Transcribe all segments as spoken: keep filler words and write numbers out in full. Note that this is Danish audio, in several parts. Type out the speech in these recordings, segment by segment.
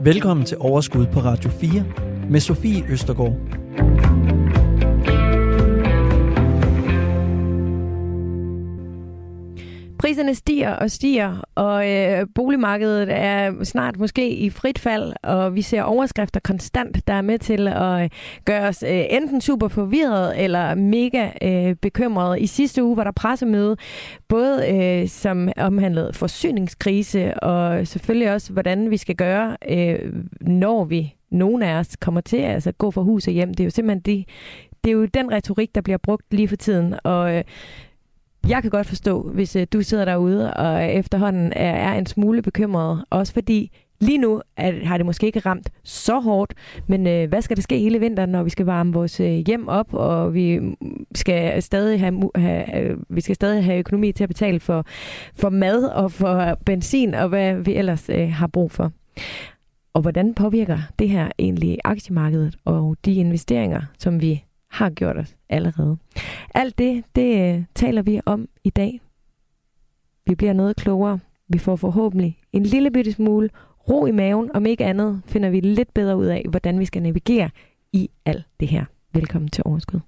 Velkommen til Overskud på Radio fire med Sofie Østergaard. Priserne stiger og stiger, og øh, boligmarkedet er snart måske i frit fald, og vi ser overskrifter konstant, der er med til at øh, gøre os øh, enten super forvirret eller mega øh, bekymrede. I sidste uge var der pressemøde, både øh, som omhandlede forsyningskrise, og selvfølgelig også, hvordan vi skal gøre, øh, når vi, nogen af os, kommer til at altså, gå fra hus og hjem. Det er jo simpelthen de, det er jo den retorik, der bliver brugt lige for tiden, og øh, jeg kan godt forstå, hvis du sidder derude og efterhånden er en smule bekymret. Også fordi lige nu har det måske ikke ramt så hårdt. Men hvad skal der ske hele vinteren, når vi skal varme vores hjem op, og vi skal stadig have, have, vi skal stadig have økonomi til at betale for, for mad og for benzin og hvad vi ellers har brug for? Og hvordan påvirker det her egentlig aktiemarkedet og de investeringer, som vi har gjort os allerede? Alt det, det taler vi om i dag. Vi bliver noget klogere. Vi får forhåbentlig en lille bitte smule ro i maven. Om ikke andet finder vi lidt bedre ud af, hvordan vi skal navigere i alt det her. Velkommen til Overskud.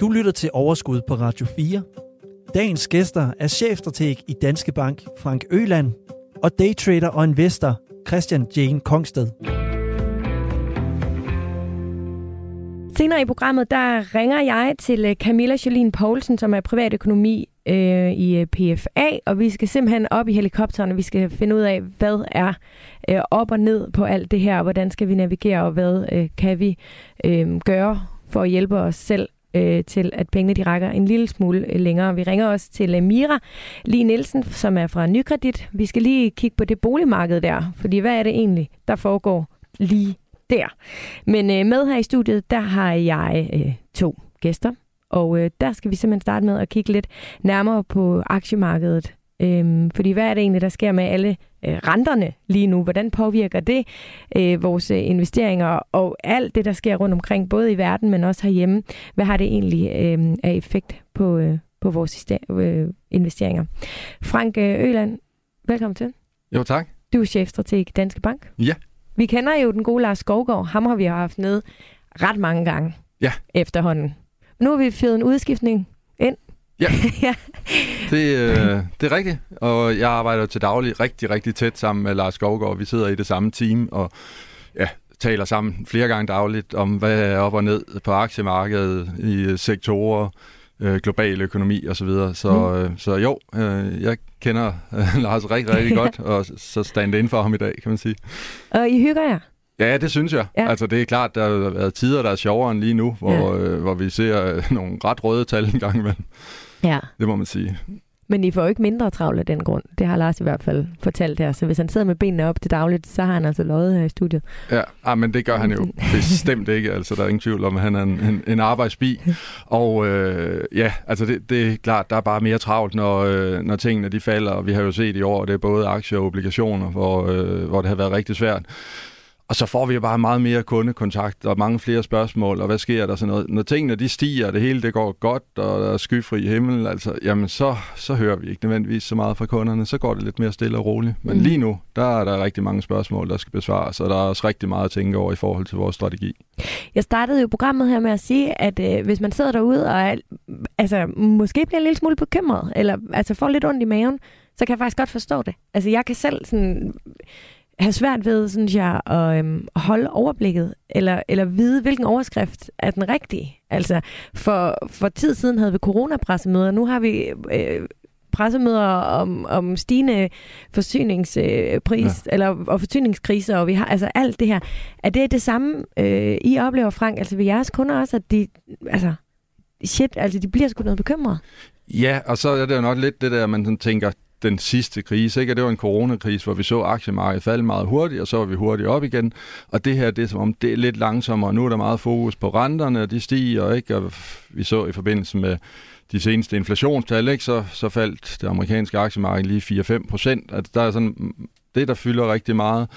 Du lytter til Overskud på Radio fire. Dagens gæster er chefstrateg i Danske Bank, Frank Øland, og daytrader og investor, Christian Jane Kongsted. Senere i programmet, der ringer jeg til Camilla Jeline Poulsen, som er privatøkonomi øh, i P F A, og vi skal simpelthen op i helikopteren, og vi skal finde ud af, hvad er øh, op og ned på alt det her, og hvordan skal vi navigere, og hvad øh, kan vi øh, gøre for at hjælpe os selv øh, til, at pengene de rækker en lille smule længere. Vi ringer også til øh, Mira Lee Nielsen, som er fra Nykredit. Vi skal lige kigge på det boligmarked der, fordi hvad er det egentlig, der foregår lige der. Men øh, med her i studiet, der har jeg øh, to gæster, og øh, der skal vi simpelthen starte med at kigge lidt nærmere på aktiemarkedet. Øhm, fordi hvad er det egentlig, der sker med alle øh, renterne lige nu? Hvordan påvirker det øh, vores investeringer og alt det, der sker rundt omkring, både i verden, men også herhjemme? Hvad har det egentlig øh, af effekt på, øh, på vores øh, investeringer? Frank Øland, velkommen til. Jo, tak. Du er chefstrateg i Danske Bank. Ja. Vi kender jo den gode Lars Skovgaard. Ham har vi haft nede ret mange gange ja. efterhånden. Nu har vi fået en udskiftning ind. Ja, ja. Det, øh, det er rigtigt. Og jeg arbejder til daglig rigtig, rigtig tæt sammen med Lars Skovgaard. Vi sidder i det samme team og ja, taler sammen flere gange dagligt om, hvad er op og ned på aktiemarkedet, i sektorer, øh, global økonomi osv. Så, så, øh, så jo, øh, jeg kender øh, Lars rigtig, rigtig ja. godt, og så stand ind for ham i dag, kan man sige. Og I hygger jer? Ja, det synes jeg. Ja. Altså, det er klart, der har været tider, der er sjovere end lige nu, hvor, ja. øh, hvor vi ser øh, nogle ret røde tal en gang imellem. Ja. Det må man sige. Men I får jo ikke mindre travlt af den grund. Det har Lars i hvert fald fortalt her. Så hvis han sidder med benene op til dagligt, så har han altså løjet her i studiet. Ja, ah, men det gør han jo bestemt ikke. Altså, der er ingen tvivl om, at han er en, en, en arbejdsbi. Og øh, ja, altså det, det er klart, der er bare mere travlt, når, øh, når tingene de falder. Og vi har jo set i år, det er både aktier og obligationer, hvor, øh, hvor det har været rigtig svært. Og så får vi jo bare meget mere kundekontakt og mange flere spørgsmål, og hvad sker der? Sådan noget. Når tingene de stiger, og det hele det går godt, og der er skyfri himmel, altså, jamen så, så hører vi ikke nødvendigvis så meget fra kunderne. Så går det lidt mere stille og roligt. Men mm. lige nu, der er der rigtig mange spørgsmål, der skal besvares, og der er også rigtig meget at tænke over i forhold til vores strategi. Jeg startede jo programmet her med at sige, at øh, hvis man sidder derude og er, altså, måske bliver en lille smule bekymret, eller altså, får lidt ondt i maven, så kan jeg faktisk godt forstå det. Altså jeg kan selv sådan har svært ved, synes jeg, at øhm, holde overblikket, eller, eller vide, hvilken overskrift er den rigtige. Altså, for, for tid siden havde vi coronapressemøder, nu har vi øh, pressemøder om, om stigende forsyningspris, ja. eller, og forsyningskriser, og vi har altså alt det her. Er det det samme, øh, I oplever, Frank, altså ved jeres kunder også, at de, altså, shit, altså, de bliver sgu noget bekymret? Ja, og så er det jo nok lidt det der, man sådan tænker, den sidste krise, ikke? Og det var en coronakrise, hvor vi så aktiemarkedet falde meget hurtigt, og så var vi hurtigt op igen. Og det her, det er som om, det er lidt langsommere. Nu er der meget fokus på renterne, og de stiger, ikke? Og vi så i forbindelse med de seneste inflationstal, ikke? Så, så faldt det amerikanske aktiemarked lige fire til fem procent. Altså, der er sådan det, der fylder rigtig meget.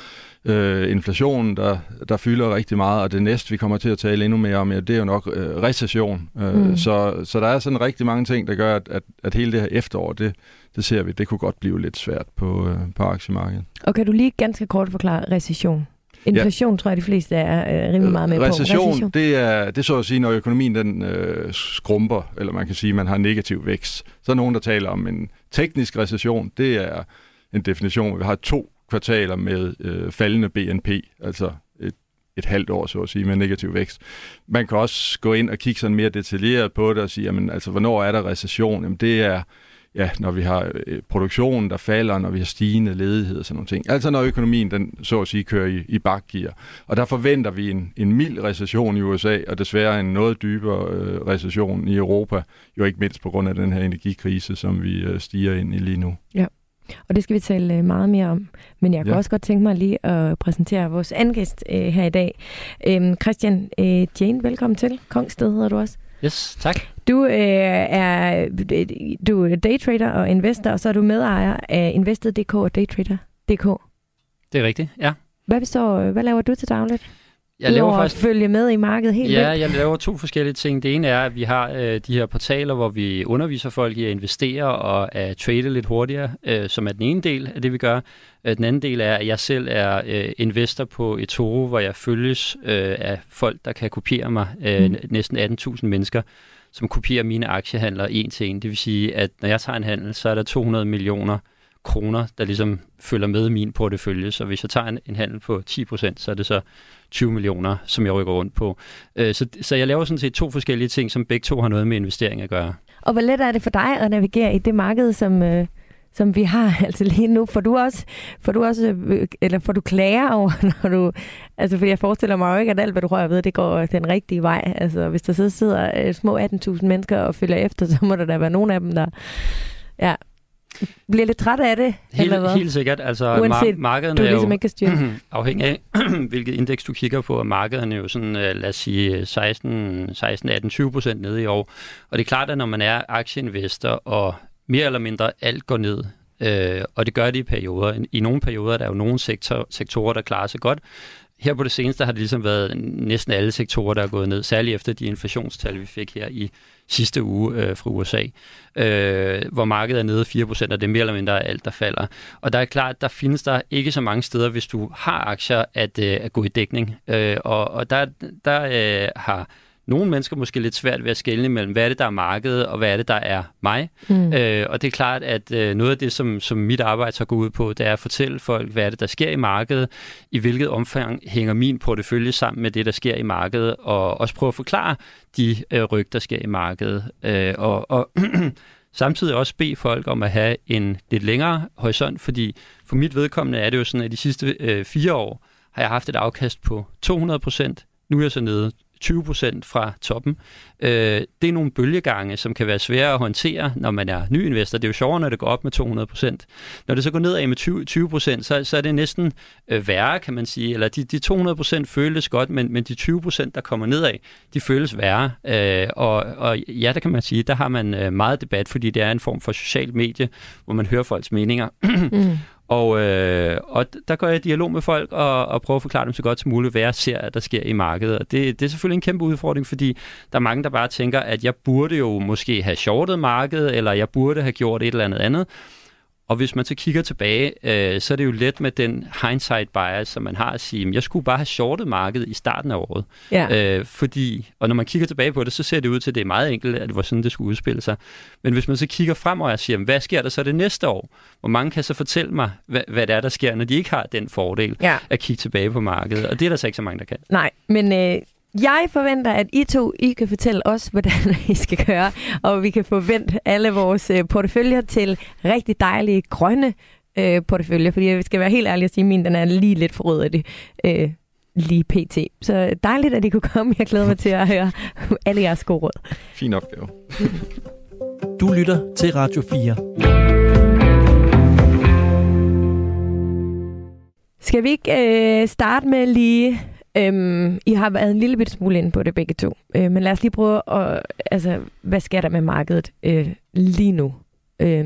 Øh, inflationen, der, der fylder rigtig meget, og det næste, vi kommer til at tale endnu mere om, ja, det er jo nok øh, recession. Øh, mm. så, så der er sådan rigtig mange ting, der gør, at, at, at hele det her efterår, det, det ser vi, det kunne godt blive lidt svært på, øh, på aktiemarkedet. Og kan du lige ganske kort forklare recession? Inflation, ja, tror jeg, de fleste er øh, rimelig meget med recession, på. Recession, det er, det er så at sige, når økonomien den øh, skrumper, eller man kan sige, man har negativ vækst. Så er nogen, der taler om en teknisk recession. Det er en definition, hvor vi har to kvartaler med øh, faldende B N P, altså et, et halvt år, så at sige, med negativ vækst. Man kan også gå ind og kigge sådan mere detaljeret på det og sige, jamen, altså, hvornår er der recession? Jamen, det er... Ja, når vi har produktionen, der falder, når vi har stigende ledighed og sådan nogle ting. Altså når økonomien, den så at sige, kører i, i bakgear. Og der forventer vi en, en mild recession i U S A, og desværre en noget dybere øh, recession i Europa. Jo ikke mindst på grund af den her energikrise, som vi øh, stiger ind i lige nu. Ja, og det skal vi tale meget mere om. Men jeg kan ja. også godt tænke mig lige at præsentere vores anden gæst øh, her i dag. Æm, Christian øh, Jane, velkommen til. Kongsted hedder du også. Yes, tak. Du øh, er du er daytrader og investor, og så er du medejer af invested punktum d k og daytrader punktum d k. Det er rigtigt, ja. Hvad består, hvad laver du til dagligt? Jeg laver Udover faktisk at følge med i markedet helt Ja, vildt. Jeg laver to forskellige ting. Det ene er, at vi har øh, de her portaler, hvor vi underviser folk i at investere og at trade lidt hurtigere, øh, som er den ene del af det, vi gør. Den anden del er, at jeg selv er øh, investor på eToro, hvor jeg følges øh, af folk, der kan kopiere mig. Øh, mm. Næsten atten tusind mennesker, som kopierer mine aktiehandler en til en. Det vil sige, at når jeg tager en handel, så er der to hundrede millioner kroner, der ligesom følger med min portefølje. Så hvis jeg tager en, en handel på ti procent, så er det så tyve millioner, som jeg rykker rundt på. Øh, så, så jeg laver sådan set to forskellige ting, som begge to har noget med investering at gøre. Og hvor let er det for dig at navigere i det marked, som, øh, som vi har altså lige nu? Får du også, får du også eller får du klager over, når du... Altså, fordi jeg forestiller mig jo ikke, at alt, hvad du rører ved, det går den rigtige vej. Altså, hvis der så sidder små atten tusind mennesker og følger efter, så må der da være nogle af dem, der... Ja... Bliver lidt træt af det? Helt, helt sikkert. Altså, Uanset, markederne du ligesom er jo, ikke kan styre. Afhængig af, hvilket indeks du kigger på, og markederne er jo sådan, lad os sige, seksten, atten, tyve procent nede i år. Og det er klart, at når man er aktieinvestor, og mere eller mindre alt går ned, øh, og det gør det i perioder. I nogle perioder, der er jo nogle sektor, sektorer, der klarer sig godt. Her på det seneste har det ligesom været næsten alle sektorer, der er gået ned, særligt efter de inflationstal, vi fik her i sidste uge øh, fra U S A, øh, hvor markedet er nede fire procent, og det er mere eller mindre alt, der falder. Og der er klart, at der findes der ikke så mange steder, hvis du har aktier, at, øh, at gå i dækning. Øh, og, og der, der øh, har nogle mennesker måske lidt svært ved at skelne mellem, hvad er det, der er markedet, og hvad er det, der er mig. Mm. Øh, og det er klart, at øh, noget af det, som, som mit arbejde har gået ud på, det er at fortælle folk, hvad er det, der sker i markedet, i hvilket omfang hænger min portefølje sammen med det, der sker i markedet, og også prøve at forklare de øh, ryg, der sker i markedet. Øh, og og samtidig også bede folk om at have en lidt længere horisont, fordi for mit vedkommende er det jo sådan, at de sidste øh, fire år har jeg haft et afkast på to hundrede procent. Nu er jeg så nede tyve procent fra toppen. Øh, det er nogle bølgegange, som kan være svære at håndtere, når man er ny investor. Det er jo sjovere, når det går op med to hundrede procent. Når det så går nedad med tyve procent, så, så er det næsten øh, værre, kan man sige. Eller de, de to hundrede procent føles godt, men, men de tyve procent, der kommer nedad, de føles værre. Øh, og, og ja, der kan man sige, der har man øh, meget debat, fordi det er en form for socialt medie, hvor man hører folks meninger. mm. Og, øh, og der går jeg i dialog med folk og, og prøver at forklare dem så godt som muligt, hvad jeg ser, at der sker i markedet. Og det, det er selvfølgelig en kæmpe udfordring, fordi der er mange, der bare tænker, at jeg burde jo måske have shortet markedet, eller jeg burde have gjort et eller andet andet. Og hvis man så kigger tilbage, øh, så er det jo let med den hindsight bias, som man har at sige, at jeg skulle bare have shortet markedet i starten af året. Yeah. Øh, fordi, og når man kigger tilbage på det, så ser det ud til, at det er meget enkelt, at det var sådan, det skulle udspille sig. Men hvis man så kigger frem og siger, hvad sker der så det næste år? Hvor mange kan så fortælle mig, hvad, hvad det er, der sker, når de ikke har den fordel yeah. at kigge tilbage på markedet? Og det er der så ikke så mange, der kan. Nej, men... Øh... Jeg forventer, at I to I kan fortælle os, hvordan I skal gøre, og vi kan forvente alle vores porteføljer til rigtig dejlige grønne øh, porteføljer, fordi jeg skal være helt ærlig og sige, at min den er lige lidt forrødret øh, lige pt. Så dejligt, at I kunne komme. Jeg glæder mig til at høre alle jeres gode råd. Fin opgave. Du lytter til Radio fire. Skal vi ikke øh, starte med lige... Øhm, I har været en lille bit smule inde på det begge to, øh, men lad os lige prøve at, altså, hvad sker der med markedet øh, lige nu? Øh,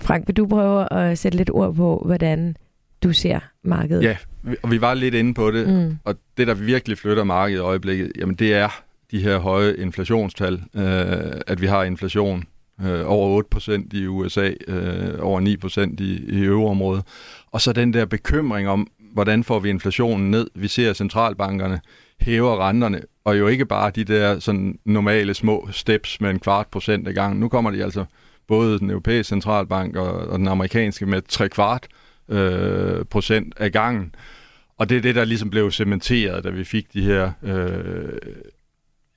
Frank, vil du prøve at sætte lidt ord på, hvordan du ser markedet? Ja, og vi var lidt inde på det, mm. og det, der virkelig flytter markedet i øjeblikket, jamen det er de her høje inflationstal, øh, at vi har inflation øh, over otte procent i U S A, øh, over ni procent i, i euroområdet, og så den der bekymring om, hvordan får vi inflationen ned? Vi ser, at centralbankerne hæver renterne, og jo ikke bare de der sådan normale små steps med en kvart procent ad gangen. Nu kommer de altså både den europæiske centralbank og, og den amerikanske med tre kvart øh, procent ad gangen. Og det er det, der ligesom blev cementeret, da vi fik de her øh,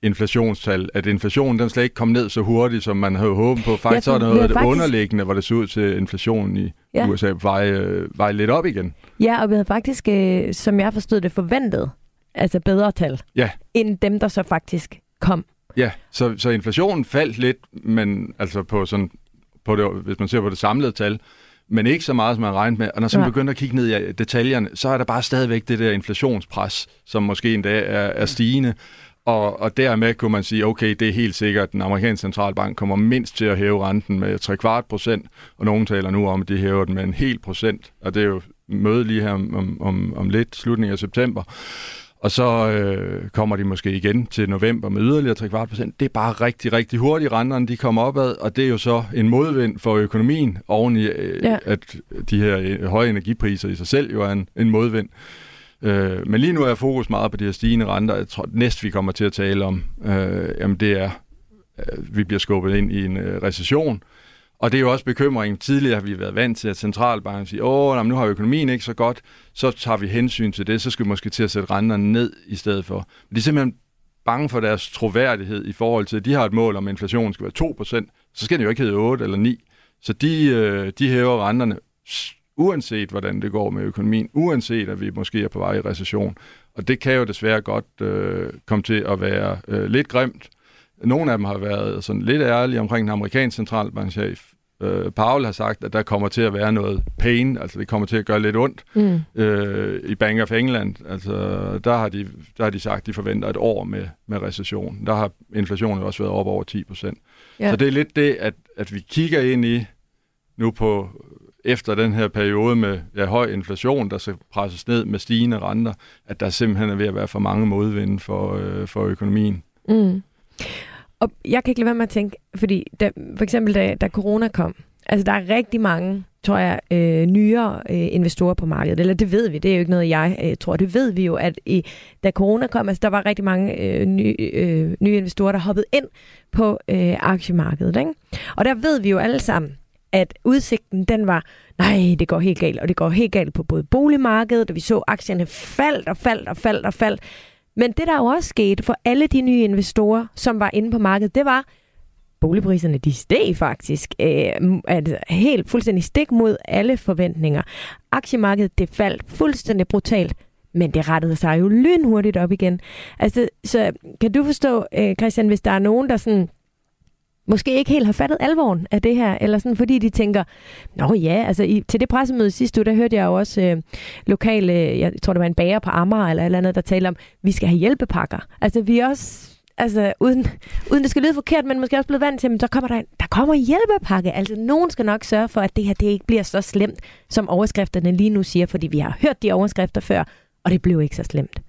inflationstal, at inflationen den slet ikke kom ned så hurtigt, som man havde håbet på. Faktisk ja, er der noget af det faktisk... underliggende, hvor det så ud til inflationen i ja. U S A vej, øh, vej lidt op igen. Ja, og vi havde faktisk, øh, som jeg forstod det, forventet altså bedre tal, ja. end dem, der så faktisk kom. Ja, så, så inflationen faldt lidt, men altså på sådan, på det, hvis man ser på det samlede tal, men ikke så meget, som man regnede med. Og når så man ja. begynder at kigge ned i detaljerne, så er der bare stadigvæk det der inflationspres, som måske endda er, er stigende. Og, og dermed kunne man sige, okay, det er helt sikkert, at den amerikanske centralbank kommer mindst til at hæve renten med tre kvart procent, og nogen taler nu om, at de hæver den med en hel procent, og det er jo møde lige her om, om, om lidt, slutningen af september. Og så øh, kommer de måske igen til november med yderligere tre kvart procent. Det er bare rigtig, rigtig hurtigt, renterne de kommer opad, og det er jo så en modvind for økonomien, oven i øh, ja. at de her høje energipriser i sig selv jo er en, en modvind. Øh, men lige nu er fokus meget på de her stigende renter. Jeg tror, næst vi kommer til at tale om, øh, jamen det er, øh, vi bliver skubbet ind i en øh, recession. Og det er jo også bekymringen. Tidligere har vi været vant til, at centralbanken siger, åh, nej, nu har økonomien ikke så godt, så tager vi hensyn til det, så skal vi måske til at sætte renterne ned i stedet for. Men de er simpelthen bange for deres troværdighed i forhold til, at de har et mål om, at inflationen skal være to procent, så skal den jo ikke hedde otte eller ni. Så de, øh, de hæver renterne, uanset hvordan det går med økonomien, uanset at vi måske er på vej i recession. Og det kan jo desværre godt øh, komme til at være øh, lidt grimt. Nogle af dem har været sådan lidt ærlige omkring den amerikanske centralbankchef. Øh, Powell har sagt, at der kommer til at være noget pain, altså det kommer til at gøre lidt ondt mm. øh, i Bank of England. Altså, der, har de, der har de sagt, at de forventer et år med, med recession. Der har inflationen også været op over ti procent. Ja. Så det er lidt det, at, at vi kigger ind i nu på efter den her periode med ja, høj inflation, der skal presses ned med stigende renter, at der simpelthen er ved at være for mange modvinde for, øh, for økonomien. Mm. Og jeg kan ikke lade være med at tænke, fordi da, for eksempel da, da corona kom, altså der er rigtig mange, tror jeg, øh, nyere øh, investorer på markedet, eller det ved vi, det er jo ikke noget, jeg øh, tror, det ved vi jo, at i, da corona kom, altså der var rigtig mange øh, nye, øh, nye investorer, der hoppede ind på øh, aktiemarkedet, ikke? Og der ved vi jo alle sammen, at udsigten, den var, nej, det går helt galt, og det går helt galt på både boligmarkedet, og vi så aktierne faldt og faldt og faldt og faldt. Men det, der jo også skete for alle de nye investorer, som var inde på markedet, det var, boligpriserne, de steg faktisk. Øh, altså, helt fuldstændig stik mod alle forventninger. Aktiemarkedet, det faldt fuldstændig brutalt, men det rettede sig jo lynhurtigt op igen. Altså, så kan du forstå, Christian, hvis der er nogen, der sådan måske ikke helt har fattet alvoren af det her, eller sådan, fordi de tænker, nå ja, altså i, til det pressemøde sidste uge, der hørte jeg jo også øh, lokale, jeg tror det var en bager på Amager, eller eller andet, der talte om, vi skal have hjælpepakker. Altså vi også, altså uden, uden det skal lyde forkert, men måske også blevet vant til, men så kommer der, der kommer hjælpepakke. Altså nogen skal nok sørge for, at det her det ikke bliver så slemt, som overskrifterne lige nu siger, fordi vi har hørt de overskrifter før, og det blev ikke så slemt.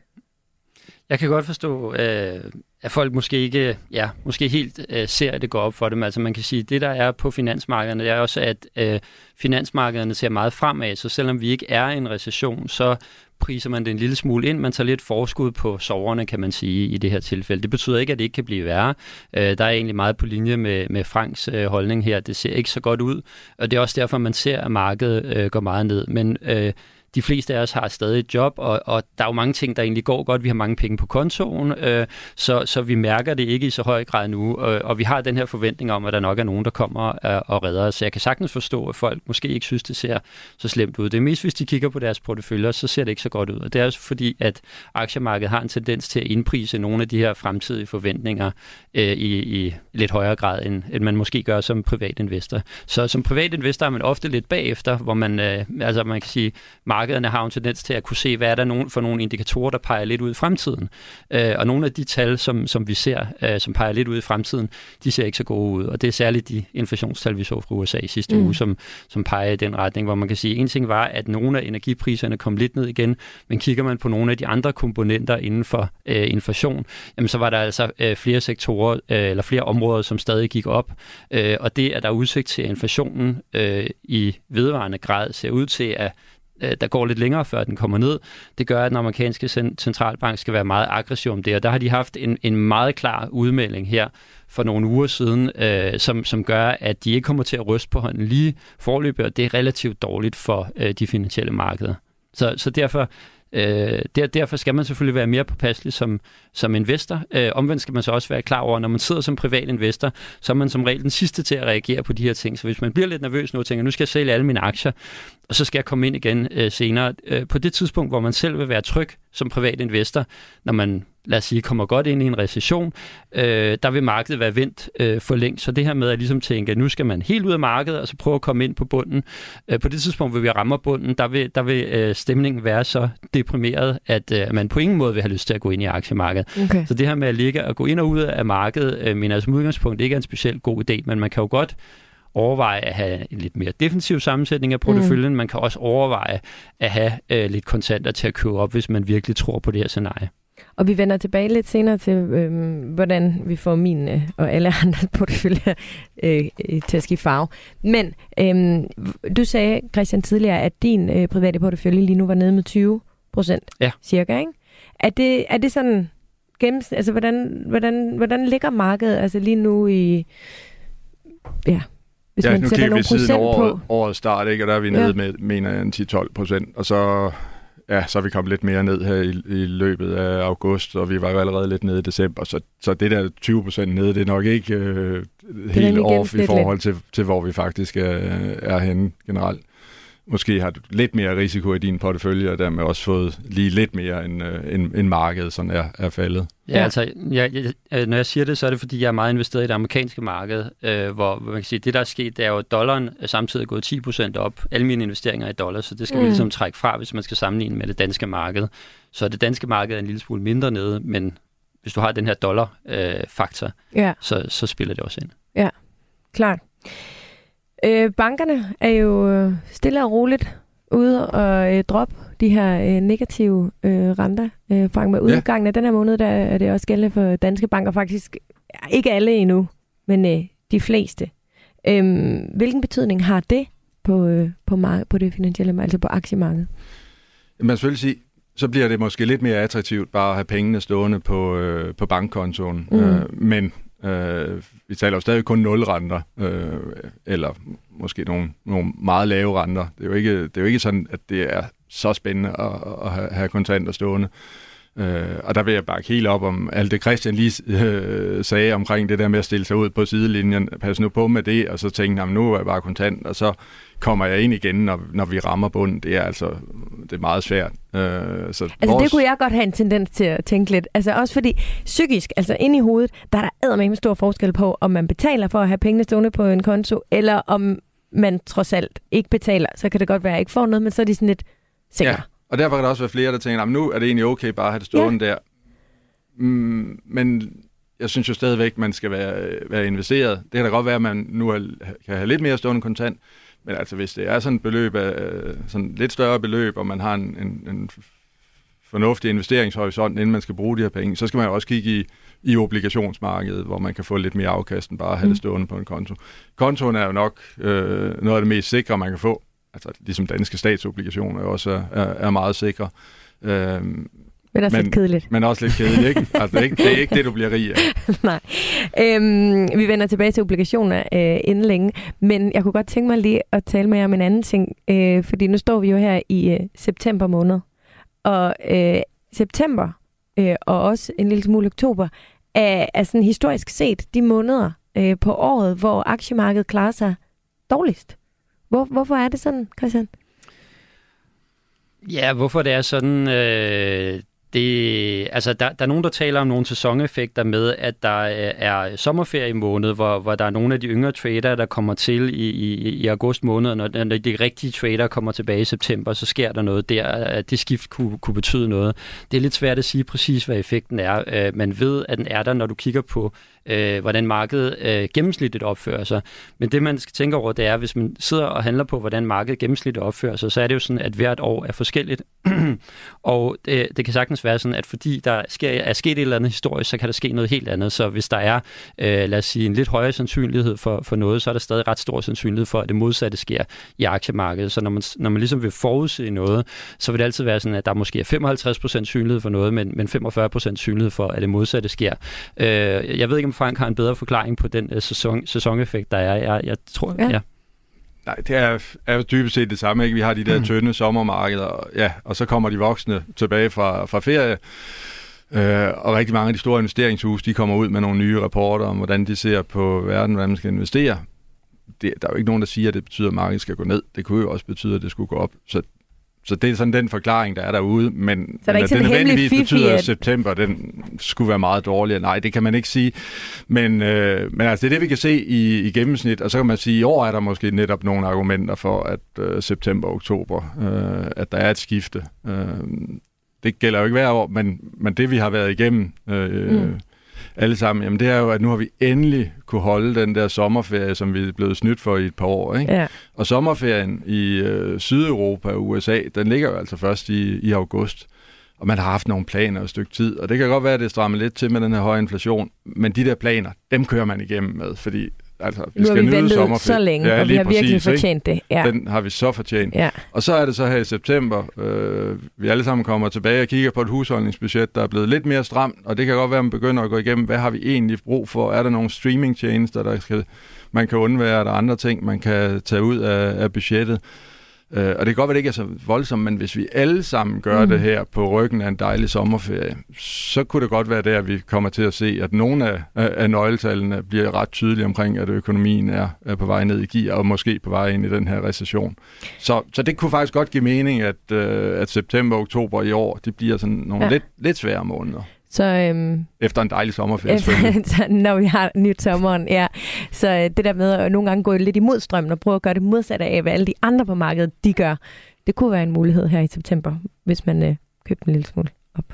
Jeg kan godt forstå, øh, at folk måske ikke ja, måske helt øh, ser, at det går op for dem. Altså man kan sige, at det, der er på finansmarkederne, det er også, at øh, finansmarkederne ser meget fremad. Så selvom vi ikke er i en recession, så priser man det en lille smule ind. Man tager lidt forskud på soverne, kan man sige, i det her tilfælde. Det betyder ikke, at det ikke kan blive værre. Øh, der er egentlig meget på linje med, med Franks øh, holdning her. Det ser ikke så godt ud, og det er også derfor, man ser, at markedet øh, går meget ned. Men øh, de fleste af os har stadig et job, og, og der er jo mange ting, der egentlig går godt. Vi har mange penge på kontoen, øh, så, så vi mærker det ikke i så høj grad nu. Øh, og vi har den her forventning om, at der nok er nogen, der kommer øh, og redder os. Så jeg kan sagtens forstå, at folk måske ikke synes, det ser så slemt ud. Det er mest, hvis de kigger på deres porteføljer, så ser det ikke så godt ud. Og det er jo fordi, at aktiemarkedet har en tendens til at indprise nogle af de her fremtidige forventninger øh, i, i lidt højere grad, end, end man måske gør som privatinvestor. Så som privatinvestor er man ofte lidt bagefter, hvor man, øh, altså man kan sige, markederne har en tendens til at kunne se, hvad er der for nogle indikatorer, der peger lidt ud i fremtiden. Øh, og nogle af de tal, som, som vi ser, øh, som peger lidt ud i fremtiden, de ser ikke så gode ud. Og det er særligt de inflationstal, vi så fra U S A i sidste mm. uge, som, som peger i den retning, hvor man kan sige, en ting var, at nogle af energipriserne kom lidt ned igen, men kigger man på nogle af de andre komponenter inden for øh, inflation, jamen så var der altså øh, flere sektorer, øh, eller flere områder, som stadig gik op. Øh, og det, at der er udsigt til, at inflationen øh, i vedvarende grad ser ud til at der går lidt længere, før den kommer ned. Det gør, at den amerikanske centralbank skal være meget aggressiv om det, og der har de haft en, en meget klar udmelding her for nogle uger siden, øh, som, som gør, at de ikke kommer til at ryste på hånden lige forløbig, og det er relativt dårligt for øh, de finansielle markeder. Så, så derfor, øh, der, derfor skal man selvfølgelig være mere påpasselig som, som investor. Øh, omvendt skal man så også være klar over, når man sidder som privat investor, så er man som regel den sidste til at reagere på de her ting. Så hvis man bliver lidt nervøs nu og tænker, nu skal jeg sælge alle mine aktier, og så skal jeg komme ind igen øh, senere. Øh, på det tidspunkt, hvor man selv vil være tryg som privat investor, når man, lad os sige, kommer godt ind i en recession, øh, der vil markedet være vendt øh, for længt. Så det her med at ligesom tænke, at nu skal man helt ud af markedet, og så prøve at komme ind på bunden. Øh, på det tidspunkt, hvor vi rammer bunden, der vil, der vil øh, stemningen være så deprimeret, at øh, man på ingen måde vil have lyst til at gå ind i aktiemarkedet. Okay. Så det her med at ligge og gå ind og ud af markedet, øh, men altså som udgangspunkt ikke er en specielt god idé, men man kan jo godt overveje at have en lidt mere defensiv sammensætning af porteføljen. Mm. Man kan også overveje at have øh, lidt kontanter til at købe op, hvis man virkelig tror på det her scenarie. Og vi vender tilbage lidt senere til, øh, hvordan vi får min øh, og alle andre porteføljer øh, til at skifte farve. Men øh, du sagde, Christian, tidligere, at din øh, private portefølje lige nu var nede med tyve procent, ja, cirka, ikke? Er det, er det sådan gennems... Altså, hvordan, hvordan, hvordan ligger markedet altså lige nu i... Ja... Hvis ja, nu kigger vi siden over, årets start, ikke? Og der er vi nede, ja, med, mener jeg, ti til tolv procent, og så, ja, så er vi kommet lidt mere ned her i, i løbet af august, og vi var jo allerede lidt nede i december, så, så det der tyve procent nede, det er nok ikke øh, helt off i forhold til, til, hvor vi faktisk er, er henne generelt. Måske har du lidt mere risiko i din portefølje, og dermed også fået lige lidt mere, end, øh, end, end markedet sådan er, er faldet. Ja, altså, jeg, jeg, når jeg siger det, så er det, fordi jeg er meget investeret i det amerikanske marked, øh, hvor man kan sige, det der er sket, det er jo, at dollaren samtidig er gået ti procent op. Alle mine investeringer er i dollar, så det skal mm. man ligesom trække fra, hvis man skal sammenligne med det danske marked. Så det danske marked er en lille smule mindre nede, men hvis du har den her dollar-faktor, øh, ja, så, så spiller det også ind. Ja, klart. Øh, bankerne er jo stille og roligt ude og øh, droppe de her øh, negative øh, renter. Øh, Frank, med udgangen, ja, af den her måned, der er det også gældende for danske banker. Faktisk ikke alle endnu, men øh, de fleste. Øh, hvilken betydning har det på, øh, på, mark- på det finansielle, altså på aktiemarkedet? Man kan selvfølgelig sige, så bliver det måske lidt mere attraktivt bare at have pengene stående på, øh, på bankkontoen. Mm. Øh, men... Uh, vi taler jo stadig kun nulrenter, uh, eller måske nogle, nogle meget lave renter. Det er jo ikke, det er jo ikke sådan, at det er så spændende at, at have, have kontanter stående. Uh, og der vil jeg bakke helt op om alt det, Christian lige uh, sagde omkring det der med at stille sig ud på sidelinjen. Pas nu på med det, og så tænke, jamen, nu er jeg bare kontant, og så kommer jeg ind igen, når, når vi rammer bunden. Det er altså det er meget svært. Øh, så altså vores... det kunne jeg godt have en tendens til at tænke lidt. Altså også fordi psykisk, altså inde i hovedet, der er der eddermame stor forskel på, om man betaler for at have pengene stående på en konto, eller om man trods alt ikke betaler. Så kan det godt være, at jeg ikke får noget, men så er de sådan lidt sikre. Ja, og derfor kan der også være flere, der tænker, jamen, nu er det egentlig okay bare at have det stående, ja, der. Mm, men... Jeg synes jo stadigvæk, man skal være, være investeret. Det kan da godt være, at man nu er, kan have lidt mere stående kontant, men altså hvis det er sådan et beløb, sådan lidt større beløb, og man har en, en, en fornuftig investeringshorisont, inden man skal bruge de her penge, så skal man jo også kigge i, i obligationsmarkedet, hvor man kan få lidt mere afkast, end bare at have det stående på en konto. Kontoen er jo nok øh, noget af det mest sikre, man kan få. Altså ligesom danske statsobligationer også er, er, er meget sikre. Øh, Men også men, lidt kedeligt. Men også lidt kedeligt, ikke? Altså, det, er ikke, det er ikke det, du bliver rig af. Nej. Øhm, vi vender tilbage til obligationer øh, inden længe, men jeg kunne godt tænke mig lige at tale med jer om en anden ting, øh, fordi nu står vi jo her i øh, september måned, og øh, september øh, og også en lille smule oktober er, er sådan historisk set de måneder øh, på året, hvor aktiemarkedet klarer sig dårligst. Hvor, hvorfor er det sådan, Christian? Ja, hvorfor det er sådan... Øh... Det, altså der, der er nogen, der taler om nogle sæsoneffekter med, at der er sommerferie i måned, hvor, hvor der er nogle af de yngre trader, der kommer til i, i, i august måned, når, når de rigtige trader kommer tilbage i september, så sker der noget der, at det skift kunne, kunne betyde noget. Det er lidt svært at sige præcis, hvad effekten er. Man ved, at den er der, når du kigger på, hvordan markedet gennemsnitligt opfører sig. Men det, man skal tænke over, det er, hvis man sidder og handler på, hvordan markedet gennemsnitligt opfører sig, så er det jo sådan, at hvert år er forskelligt. Og det, det kan sagtens også være sådan, at fordi der sker, er sket et eller andet historisk, så kan der ske noget helt andet. Så hvis der er, øh, lad os sige, en lidt højere sandsynlighed for, for noget, så er der stadig ret stor sandsynlighed for, at det modsatte sker i aktiemarkedet. Så når man, når man ligesom vil forudse noget, så vil det altid være sådan, at der måske er femoghalvtreds procent synlighed for noget, men, men femogfyrre procent synlighed for, at det modsatte sker. Øh, jeg ved ikke, om Frank har en bedre forklaring på den øh, sæson, sæsoneffekt, der er. Jeg, jeg tror, ja. ja. Nej, det er, er dybest set det samme, ikke? Vi har de der tynde sommermarkeder, ja, og så kommer de voksne tilbage fra, fra ferie, øh, og rigtig mange af de store investeringshuse, de kommer ud med nogle nye rapporter om, hvordan de ser på verden, hvordan man skal investere. Det, der er jo ikke nogen, der siger, at det betyder, at markedet skal gå ned. Det kunne jo også betyde, at det skulle gå op. Så, så det er sådan den forklaring, der er derude, men så er det nødvendigvis betyder, at september den skulle være meget dårligere. Nej, det kan man ikke sige. Men, øh, men altså, det er det, vi kan se i, i gennemsnit, og så kan man sige, at i år er der måske netop nogle argumenter for, at øh, september og oktober, øh, at der er et skifte. Øh, det gælder jo ikke hver år, men, men det, vi har været igennem øh, mm. alle sammen, jamen, det er jo, at nu har vi endelig kunne holde den der sommerferie, som vi er blevet snydt for i et par år. Ikke? Ja. Og sommerferien i øh, Sydeuropa og U S A, den ligger jo altså først i, i august. Og man har haft nogle planer et stykke tid, og det kan godt være, at det strammer lidt til med den her høje inflation, men de der planer, dem kører man igennem med, fordi altså, vi skal nyde sommerferien så længe, ja, og vi har præcis, virkelig fortjent ikke? det. Ja. Den har vi så fortjent. Ja. Og så er det så her i september, øh, vi alle sammen kommer tilbage og kigger på et husholdningsbudget, der er blevet lidt mere stramt, og det kan godt være, at man begynder at gå igennem, hvad har vi egentlig brug for? Er der nogle streamingtjenester, der skal, man kan undvære? Er der andre ting, man kan tage ud af, af budgettet? Uh, og det kan godt være, det ikke er så voldsomt, men hvis vi alle sammen gør mm. det her på ryggen af en dejlig sommerferie, så kunne det godt være der, vi kommer til at se, at nogle af, af nøgletallene bliver ret tydelige omkring, at økonomien er, er på vej ned i gear, og måske på vej ind i den her recession. Så, så det kunne faktisk godt give mening, at, uh, at september og oktober i år, det bliver sådan nogle ja. lidt, lidt svære måneder. Så, øhm, efter en dejlig sommerferie, så, når vi har nyt sommeren, ja. Så øh, det der med at nogle gange gå lidt imod strømmen og prøve at gøre det modsatte af, hvad alle de andre på markedet, de gør. Det kunne være en mulighed her i september, hvis man øh, købte en lille smule op.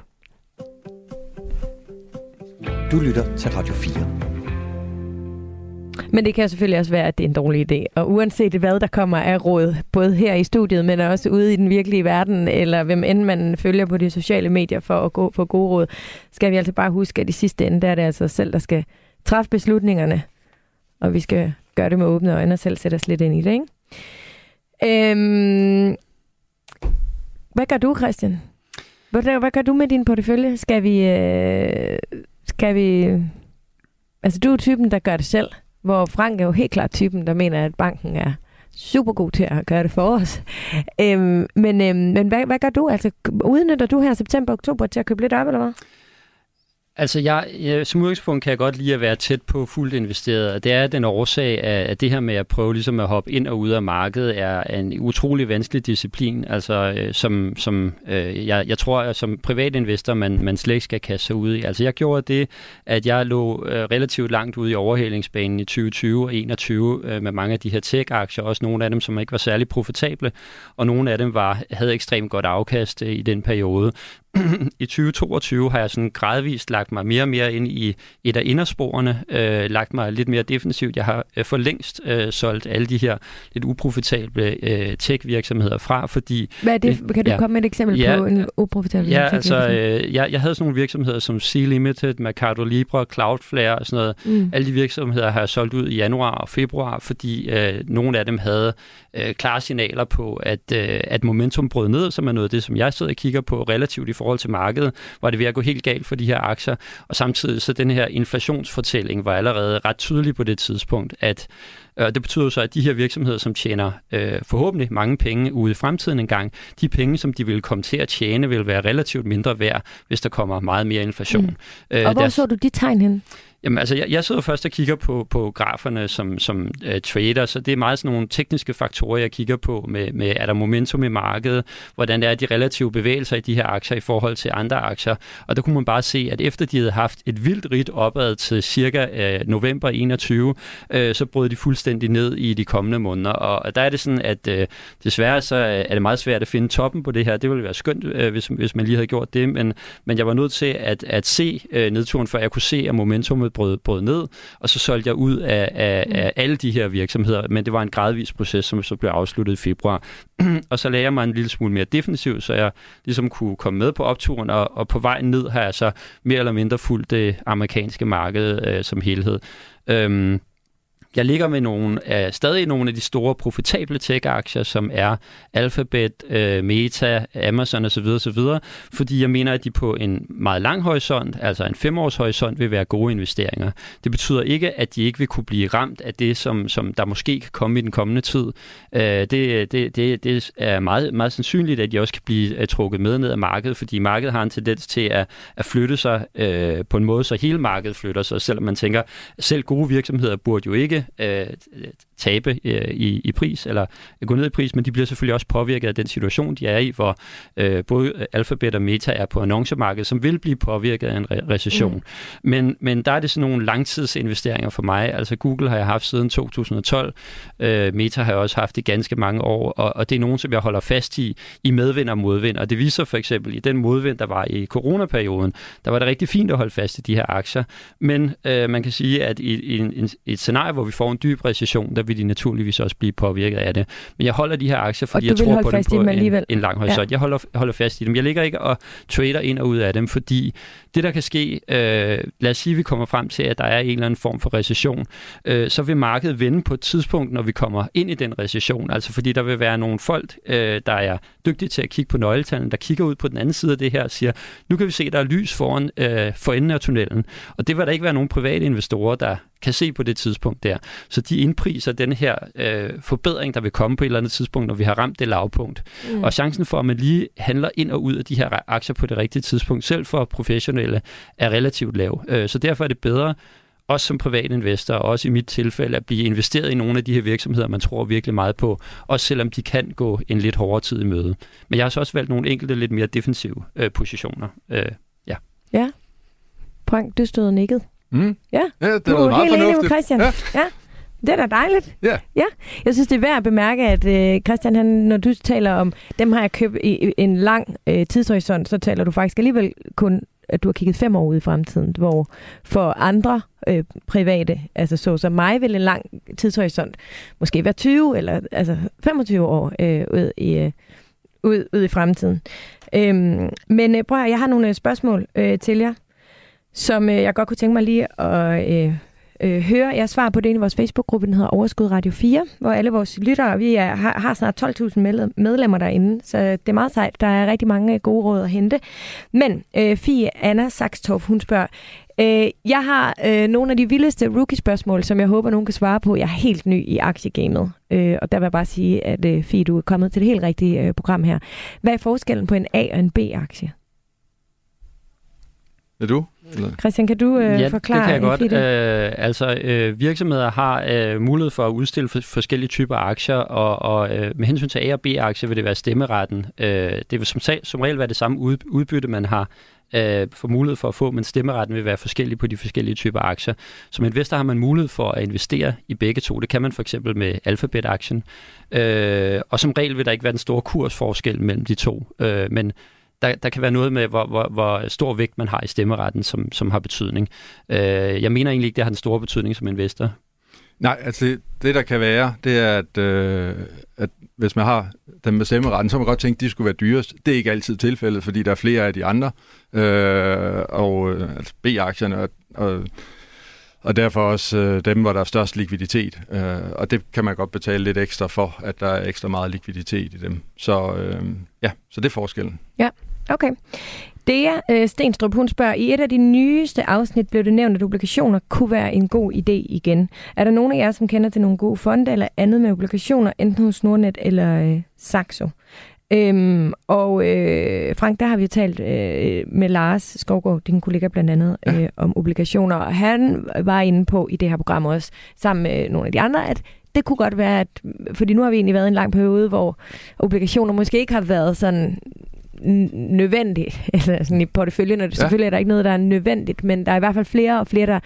Du lytter til Radio fire. Men det kan selvfølgelig også være, at det er en dårlig idé. Og uanset hvad der kommer af råd, både her i studiet, men også ude i den virkelige verden, eller hvem end man følger på de sociale medier for at gå for gode råd, skal vi altså bare huske, at i sidste ende, der er det altså selv, der skal træffe beslutningerne. Og vi skal gøre det med åbne øjne og selv sætte os lidt ind i det, ikke? Øhm, hvad gør du, Christian? Hvad gør du med din portefølje? Skal vi... Øh, skal vi... Altså, du er typen, der gør det selv. Hvor Frank er jo helt klart typen, der mener, at banken er super god til at gøre det for os. Øhm, men øhm, men hvad, hvad gør du? Altså, udnytter du her september og oktober til at købe lidt op, eller hvad? Altså, jeg, jeg, som udgangspunkt kan jeg godt lide at være tæt på fuldt investeret, og det er den årsag, at det her med at prøve ligesom at hoppe ind og ud af markedet, er en utrolig vanskelig disciplin, altså øh, som, som øh, jeg, jeg tror, at som privatinvestor, man, man slet ikke skal kaste sig ud i. Altså, jeg gjorde det, at jeg lå øh, relativt langt ude i overhalingsbanen i tyve tyve og enogtyve øh, med mange af de her tech-aktier, også nogle af dem, som ikke var særlig profitable, og nogle af dem var, havde ekstremt godt afkast øh, i den periode. I tyve toogtyve har jeg sådan gradvist lagt mig mere og mere ind i et af indersporene, øh, lagt mig lidt mere defensivt. Jeg har for længst øh, solgt alle de her lidt uprofitable øh, tech-virksomheder fra, fordi... Hvad er det? Kan du ja, komme med et eksempel ja, på en uprofitabel ja, tech-virksomhed? Ja, altså, øh, jeg, jeg havde sådan nogle virksomheder som Sea Limited, Mercado Libre, Cloudflare og sådan noget. Mm. Alle de virksomheder har jeg solgt ud i januar og februar, fordi øh, nogle af dem havde øh, klare signaler på, at, øh, at momentum brød ned, som er noget af det, som jeg sidder og kigger på relativt i forhold til markedet, var det ved at gå helt galt for de her aktier, og samtidig så den her inflationsfortælling var allerede ret tydelig på det tidspunkt, at det betyder så, at de her virksomheder, som tjener øh, forhåbentlig mange penge ude i fremtiden engang, de penge, som de vil komme til at tjene, vil være relativt mindre værd, hvis der kommer meget mere inflation. Mm. Øh, og hvor deres... så du de tegn hen? Jamen altså, jeg, jeg sidder først og kigger på, på graferne som, som øh, trader, så det er meget sådan nogle tekniske faktorer, jeg kigger på med, med er der momentum i markedet, hvordan er de relative bevægelser i de her aktier i forhold til andre aktier, og der kunne man bare se, at efter de havde haft et vildt rigt opad til cirka øh, november enogtyve, øh, så brød de fuldstændig ned i de kommende måneder, og der er det sådan, at øh, desværre så er det meget svært at finde toppen på det her. Det ville være skønt, øh, hvis, hvis man lige havde gjort det, men, men jeg var nødt til at, at se øh, nedturen, før jeg kunne se, at momentum måde brød, brød ned, og så solgte jeg ud af, af, af alle de her virksomheder, men det var en gradvis proces, som så blev afsluttet i februar. Og så lagde jeg mig en lille smule mere defensivt, så jeg ligesom kunne komme med på opturen, og, og på vej ned har jeg så mere eller mindre fulgt det amerikanske marked øh, som helhed. Øhm, Jeg ligger med nogle, øh, stadig nogle af de store profitable tech-aktier, som er Alphabet, øh, Meta, Amazon osv., osv., fordi jeg mener, at de på en meget lang horisont, altså en femårshorisont, vil være gode investeringer. Det betyder ikke, at de ikke vil kunne blive ramt af det, som, som der måske kan komme i den kommende tid. Øh, det, det, det, det er meget, meget sandsynligt, at de også kan blive uh, trukket med ned af markedet, fordi markedet har en tendens til at, at flytte sig øh, på en måde, så hele markedet flytter sig, selvom man tænker, selv gode virksomheder burde jo ikke Øh, tabe øh, i, i pris eller gå ned i pris, men de bliver selvfølgelig også påvirket af den situation, de er i, hvor øh, både Alphabet og Meta er på annoncemarkedet, som vil blive påvirket af en re- recession. Mm. Men, men der er det sådan nogle langtidsinvesteringer for mig. Altså Google har jeg haft siden to tusind og tolv, øh, Meta har jeg også haft i ganske mange år, og, og det er nogen, som jeg holder fast i, i medvind og modvind, og det viser for eksempel i den modvind, der var i coronaperioden, der var det rigtig fint at holde fast i de her aktier, men øh, man kan sige, at i, i, en, i et scenarie, hvor vi får en dyb recession, der vil de naturligvis også blive påvirket af det. Men jeg holder de her aktier, fordi jeg tror på dem på en, en lang horisont. Ja. Jeg holder, holder fast i dem. Jeg ligger ikke og trader ind og ud af dem, fordi det, der kan ske, øh, lad os sige, at vi kommer frem til, at der er en eller anden form for recession, øh, så vil markedet vende på et tidspunkt, når vi kommer ind i den recession. Altså fordi der vil være nogle folk, øh, der er dygtige til at kigge på nøgletallene, der kigger ud på den anden side af det her og siger, nu kan vi se, at der er lys foran øh, for enden af tunnelen. Og det vil der ikke være nogen private investorer, der kan se på det tidspunkt der. Så de indpriser den her øh, forbedring, der vil komme på et eller andet tidspunkt, når vi har ramt det lavpunkt. Mm. Og chancen for, at man lige handler ind og ud af de her aktier på det rigtige tidspunkt, selv for professionelle, er relativt lav. Øh, så derfor er det bedre, også som privat investor, og også i mit tilfælde, at blive investeret i nogle af de her virksomheder, man tror virkelig meget på, også selvom de kan gå en lidt hårdere tid i møde. Men jeg har så også valgt nogle enkelte, lidt mere defensive øh, positioner. Øh, ja. Ja. Frank, du stod og nikkede. Mm. Ja, ja, det var meget fornuftigt. Christian. Ja. Ja, det er da dejligt. Yeah. Ja. Jeg synes, det er værd at bemærke, at øh, Christian, han, når du taler om, dem har jeg købt i en lang øh, tidshorisont, så taler du faktisk alligevel kun, at du har kigget fem år ud i fremtiden, hvor for andre øh, private, altså så som mig, vil en lang tidshorisont måske være tyve eller altså femogtyve år øh, ud i øh, ud, ud i fremtiden. Øhm, men øh, prøv at høre, jeg har nogle øh, spørgsmål øh, til jer, som øh, jeg godt kunne tænke mig lige at øh, øh, høre. Jeg svarer på det inde i vores Facebook-gruppe, den hedder Overskud Radio fire, hvor alle vores lyttere, vi er, har, har snart tolv tusind medlemmer derinde, så det er meget sejt. Der er rigtig mange gode råd at hente. Men øh, Fie Anna Saxtorff, hun spørger, øh, jeg har øh, nogle af de vildeste rookie-spørgsmål, som jeg håber, nogen kan svare på. Jeg er helt ny i aktiegamet, øh, og der vil jeg bare sige, at øh, Fie, du er kommet til det helt rigtige øh, program her. Hvad er forskellen på en A- og en B-aktie? Er du? Christian, kan du øh, ja, forklare? Det kan jeg godt. Øh, altså, øh, virksomheder har øh, mulighed for at udstille for, forskellige typer aktier, og, og øh, med hensyn til A- og B-aktier vil det være stemmeretten. Øh, det vil som, som regel være det samme ud, udbytte, man har øh, for mulighed for at få, men stemmeretten vil være forskellig på de forskellige typer aktier. Som investor har man mulighed for at investere i begge to. Det kan man for eksempel med Alphabet-aktien. Øh, og som regel vil der ikke være den store kursforskel mellem de to, øh, men Der, der kan være noget med, hvor, hvor, hvor stor vægt man har i stemmeretten, som, som har betydning. Øh, jeg mener egentlig ikke, det har den store betydning som investor. Nej, altså det der kan være, det er, at, øh, at hvis man har dem med stemmeretten, så kan man godt tænke, at de skulle være dyrest. Det er ikke altid tilfældet, fordi der er flere af de andre, øh, og altså B-aktierne, og, og, og derfor også øh, dem, hvor der er størst likviditet. Øh, og det kan man godt betale lidt ekstra for, at der er ekstra meget likviditet i dem. Så øh, ja, så det er forskellen. Ja. Okay. Dea øh, Stenstrup, hun spørger, i et af de nyeste afsnit blev det nævnt, at obligationer kunne være en god idé igen. Er der nogen af jer, som kender til nogle gode fonde eller andet med obligationer, enten hos Nordnet eller øh, Saxo? Øhm, og øh, Frank, der har vi jo talt øh, med Lars Skovgaard, din kollega blandt andet, øh, om obligationer. Og han var inde på i det her program også, sammen med nogle af de andre, at det kunne godt være, at fordi nu har vi egentlig været i en lang periode, hvor obligationer måske ikke har været sådan nødvendigt, eller sådan i porteføljen, og ja. Selvfølgelig er der ikke noget, der er nødvendigt, men der er i hvert fald flere og flere, der,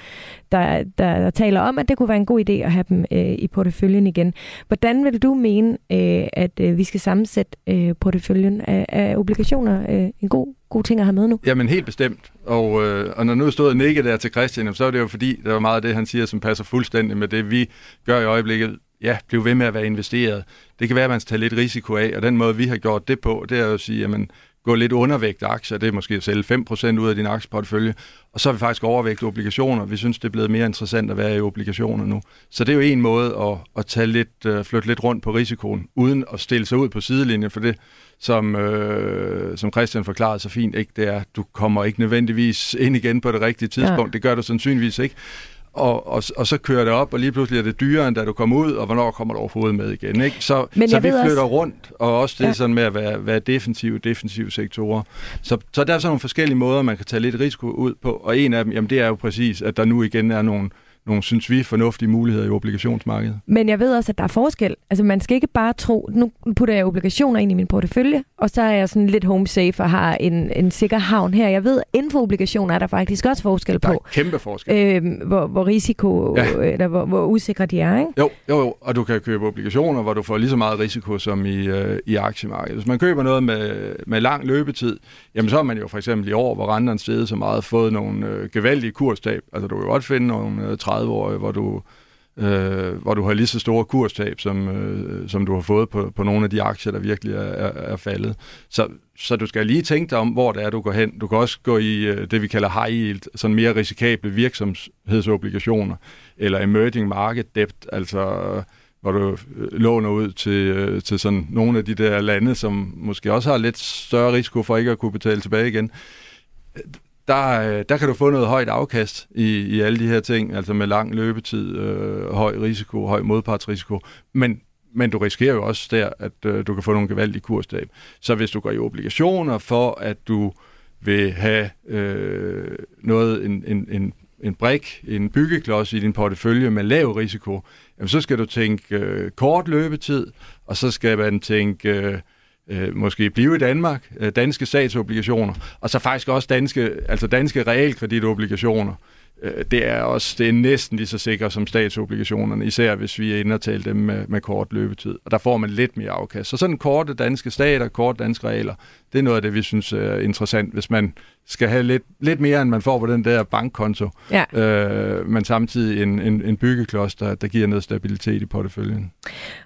der, der, der taler om, at det kunne være en god idé at have dem øh, i porteføljen igen. Hvordan vil du mene, øh, at øh, vi skal sammensætte øh, porteføljen af, af obligationer? Øh, en god, god ting at have med nu? Jamen helt bestemt, og, øh, og når nu stod og nikkede der til Christian, så er det jo fordi, der var meget af det, han siger, som passer fuldstændig med det, vi gør i øjeblikket. Ja, bliv ved med at være investeret. Det kan være, at man skal tage lidt risiko af, og den måde, vi har gjort det på, det er jo at sige, at man går lidt undervægt aktier, det er måske at sælge fem procent ud af din aktieportefølje, og så har vi faktisk overvægt obligationer. Vi synes, det er blevet mere interessant at være i obligationer nu. Så det er jo en måde at, at tage lidt, flytte lidt rundt på risikoen, uden at stille sig ud på sidelinjen, for det, som, øh, som Christian forklarede så fint, ikke? Det er, at du kommer ikke nødvendigvis ind igen på det rigtige tidspunkt. Ja. Det gør du sandsynligvis ikke. Og, og, og så kører det op, og lige pludselig er det dyrere, end da du kommer ud, og hvornår kommer du overhovedet med igen, ikke? Så, så vi flytter også rundt, og også det ja. Sådan med at være, være defensive, defensive sektorer. Så, så der er sådan nogle forskellige måder, man kan tage lidt risiko ud på, og en af dem, jamen det er jo præcis, at der nu igen er nogle, nogle synes vi, fornuftige muligheder i obligationsmarkedet. Men jeg ved også, at der er forskel. Altså man skal ikke bare tro, nu putter jeg obligationer ind i min portefølje, og så er jeg sådan lidt home safe og har en, en sikker havn her. Jeg ved, inden for obligationer er der faktisk også forskel på. Der er kæmpe forskel. Øh, hvor, hvor risiko, ja. Eller hvor, hvor usikre de er, ikke? Jo, jo, jo, og du kan købe obligationer, hvor du får lige så meget risiko som i, øh, i aktiemarkedet. Hvis man køber noget med, med lang løbetid, jamen så har man jo for eksempel i år, hvor renterne steg så meget, fået nogle øh, gevaldige kurstab. Altså du kan jo godt finde nogle øh, tredive år, hvor du, øh, hvor du har lige så store kurstab, som, øh, som du har fået på, på nogle af de aktier, der virkelig er, er, er faldet. Så, så du skal lige tænke dig om, hvor det er, du går hen. Du kan også gå i øh, det, vi kalder high yield, sådan mere risikable virksomhedsobligationer, eller emerging market debt, altså hvor du låner ud til, til sådan nogle af de der lande, som måske også har lidt større risiko for ikke at kunne betale tilbage igen. Der, der kan du få noget højt afkast i, i alle de her ting, altså med lang løbetid, øh, høj risiko, høj modpartsrisiko, men, men du risikerer jo også der, at øh, du kan få nogle gevaldige kurstab. Så hvis du går i obligationer for, at du vil have øh, noget, en, en, en, en brik, en byggeklods i din portefølje med lav risiko, jamen så skal du tænke øh, kort løbetid, og så skal man tænke Øh, Øh, måske blive i Danmark, øh, danske statsobligationer, og så faktisk også danske, altså danske realkreditobligationer. Øh, det er også det er næsten lige så sikre som statsobligationerne, især hvis vi er inde og tale dem med, med kort løbetid. Og der får man lidt mere afkast. Så sådan korte danske stater, korte danske realer, det er noget af det, vi synes er interessant, hvis man skal have lidt, lidt mere, end man får på den der bankkonto, ja. øh, men samtidig en, en, en byggeklods, der, der giver noget stabilitet i porteføljen.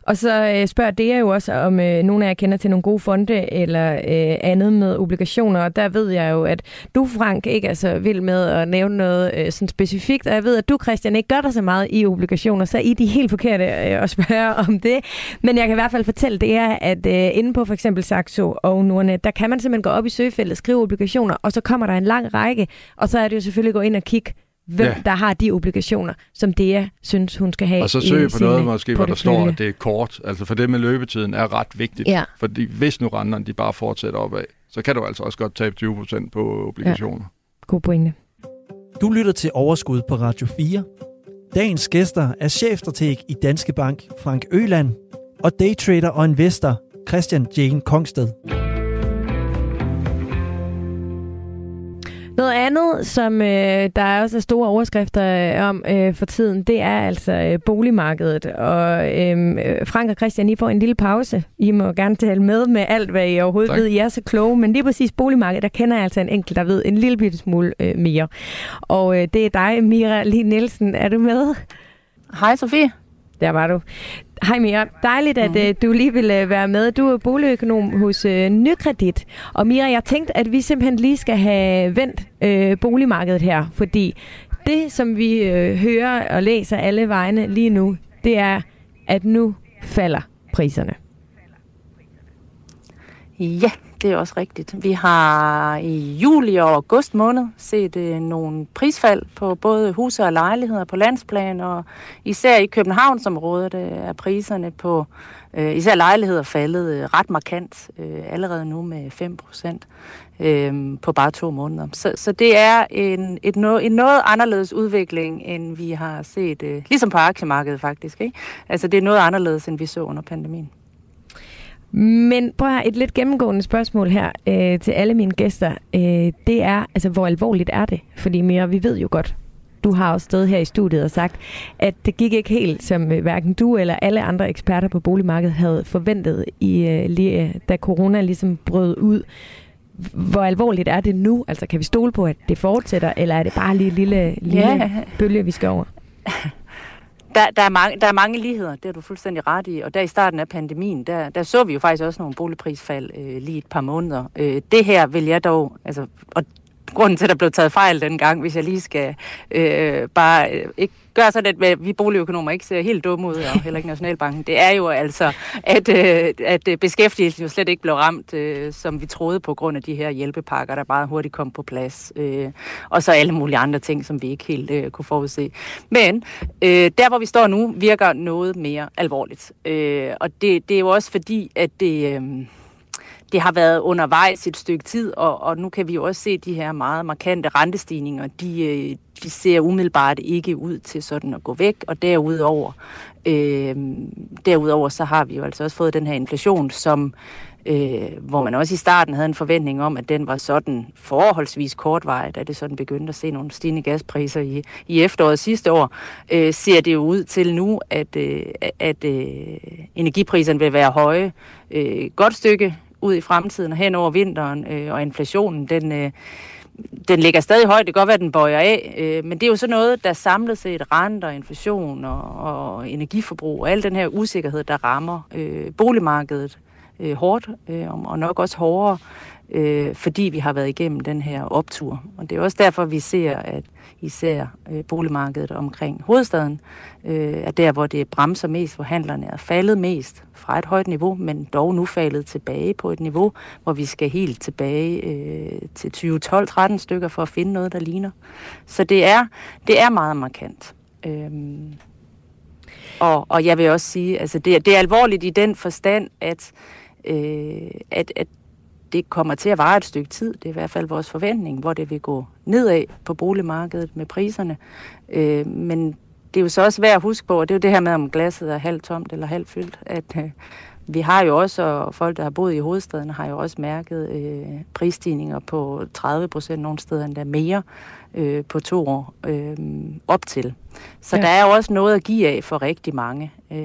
Og så øh, spørger det jo også, om øh, nogle af jer kender til nogle gode fonde eller øh, andet med obligationer, og der ved jeg jo, at du, Frank, ikke er så vild med at nævne noget øh, sådan specifikt, og jeg ved, at du, Christian, ikke gør dig så meget i obligationer, så I er de helt forkerte øh, at spørge om det. Men jeg kan i hvert fald fortælle det her, at øh, inde på for eksempel Saxo og Nordnet, der kan man simpelthen gå op i søgefeltet, skrive obligationer, og så kommer der en lang række, og så er det jo selvfølgelig gå ind og kigge, hvem ja. Der har de obligationer, som Dea synes, hun skal have. Og så søge på noget, måske, hvor der står, at det er kort. Altså for det med løbetiden er ret vigtigt. Ja. Fordi hvis nu renterne de bare fortsætter opad, så kan du altså også godt tabe tyve procent på obligationer. Ja. God pointe. Du lytter til Overskud på Radio fire. Dagens gæster er chefstrateg i Danske Bank, Frank Øland, og daytrader og investor, Christian Jane Kongsted. Noget andet, som øh, der er også store overskrifter om øh, for tiden, det er altså øh, boligmarkedet. Og øh, Frank og Christian, I får en lille pause. I må gerne tale med med alt, hvad I overhovedet tak. Ved. I er så kloge, men lige præcis boligmarkedet, der kender jeg altså en enkelt, der ved en lille bitte smule øh, mere. Og øh, det er dig, Mira Lee Nielsen. Er du med? Hej, Sofie. Der var du. Hej Mira, dejligt at øh, du lige vil øh, være med. Du er boligøkonom hos øh, Nykredit. Og Mira, jeg tænkte, at vi simpelthen lige skal have vendt øh, boligmarkedet her, fordi det, som vi øh, hører og læser alle vegne lige nu, det er, at nu falder priserne. Ja, det er også rigtigt. Vi har i juli og august måned set øh, nogle prisfald på både huse og lejligheder på landsplan, og især i Københavnsområdet øh, er priserne på øh, især lejligheder faldet øh, ret markant, øh, allerede nu med fem procent øh, på bare to måneder. Så, så det er en, et no, en noget anderledes udvikling, end vi har set, øh, ligesom på aktiemarkedet faktisk, ikke? Altså det er noget anderledes, end vi så under pandemien. Men prøv at have et lidt gennemgående spørgsmål her øh, til alle mine gæster. Øh, det er, altså hvor alvorligt er det? Fordi Mira, vi ved jo godt, du har også stået her i studiet og sagt, at det gik ikke helt, som øh, hverken du eller alle andre eksperter på boligmarkedet havde forventet, i, øh, lige, da corona ligesom brød ud. Hvor alvorligt er det nu? Altså kan vi stole på, at det fortsætter, eller er det bare lige en lille, lille yeah. bølge, vi skal over? Der, der, er mange, der er mange ligheder, det har du fuldstændig ret i, og der i starten af pandemien, der, der så vi jo faktisk også nogle boligprisfald øh, lige et par måneder. Øh, det her vil jeg dog, altså, og grunden til, at der blev taget fejl dengang, hvis jeg lige skal øh, bare øh, ikke gøre sådan, at vi boligøkonomer ikke ser helt dumme ud, og heller ikke Nationalbanken, det er jo altså, at, øh, at beskæftigelsen jo slet ikke blev ramt, øh, som vi troede, på grund af de her hjælpepakker, der meget hurtigt kom på plads, øh, og så alle mulige andre ting, som vi ikke helt øh, kunne forudse. Men øh, der, hvor vi står nu, virker noget mere alvorligt. Øh, og det, det er jo også fordi, at det... Øh, Det har været undervejs et stykke tid, og, og nu kan vi jo også se de her meget markante rentestigninger. De, de ser umiddelbart ikke ud til sådan at gå væk, og derudover, øh, derudover så har vi jo altså også fået den her inflation, som, øh, hvor man også i starten havde en forventning om, at den var sådan forholdsvis kortvarig, da det sådan begyndte at se nogle stigende gaspriser i, i efteråret sidste år, øh, ser det jo ud til nu, at, øh, at øh, energipriserne vil være høje øh, godt stykke ud i fremtiden og hen over vinteren, øh, og inflationen, den, øh, den ligger stadig højt, det kan godt være, den bøjer af, øh, men det er jo sådan noget, der samlet set renter, inflation og, og energiforbrug, og al den her usikkerhed, der rammer øh, boligmarkedet øh, hårdt, øh, og nok også hårdere, øh, fordi vi har været igennem den her optur. Og det er også derfor, vi ser, at især øh, boligmarkedet omkring hovedstaden, øh, er der, hvor det bremser mest, hvor handlerne er faldet mest fra et højt niveau, men dog nu faldet tilbage på et niveau, hvor vi skal helt tilbage øh, til tyve tolv tretten stykker for at finde noget, der ligner. Så det er, det er meget markant. Øhm, og, og jeg vil også sige, altså det, det er alvorligt i den forstand, at, øh, at, at det kommer til at vare et stykke tid. Det er i hvert fald vores forventning, hvor det vil gå nedad på boligmarkedet med priserne. Øh, men det er jo så også værd at huske på, og det er jo det her med, om glasset er halvt tomt eller halvt fyldt, at øh, vi har jo også, og folk, der har boet i hovedstaden, har jo også mærket øh, prisstigninger på tredive procent nogle steder endda mere øh, på to år øh, op til. Så ja. Der er jo også noget at give af for rigtig mange. Øh.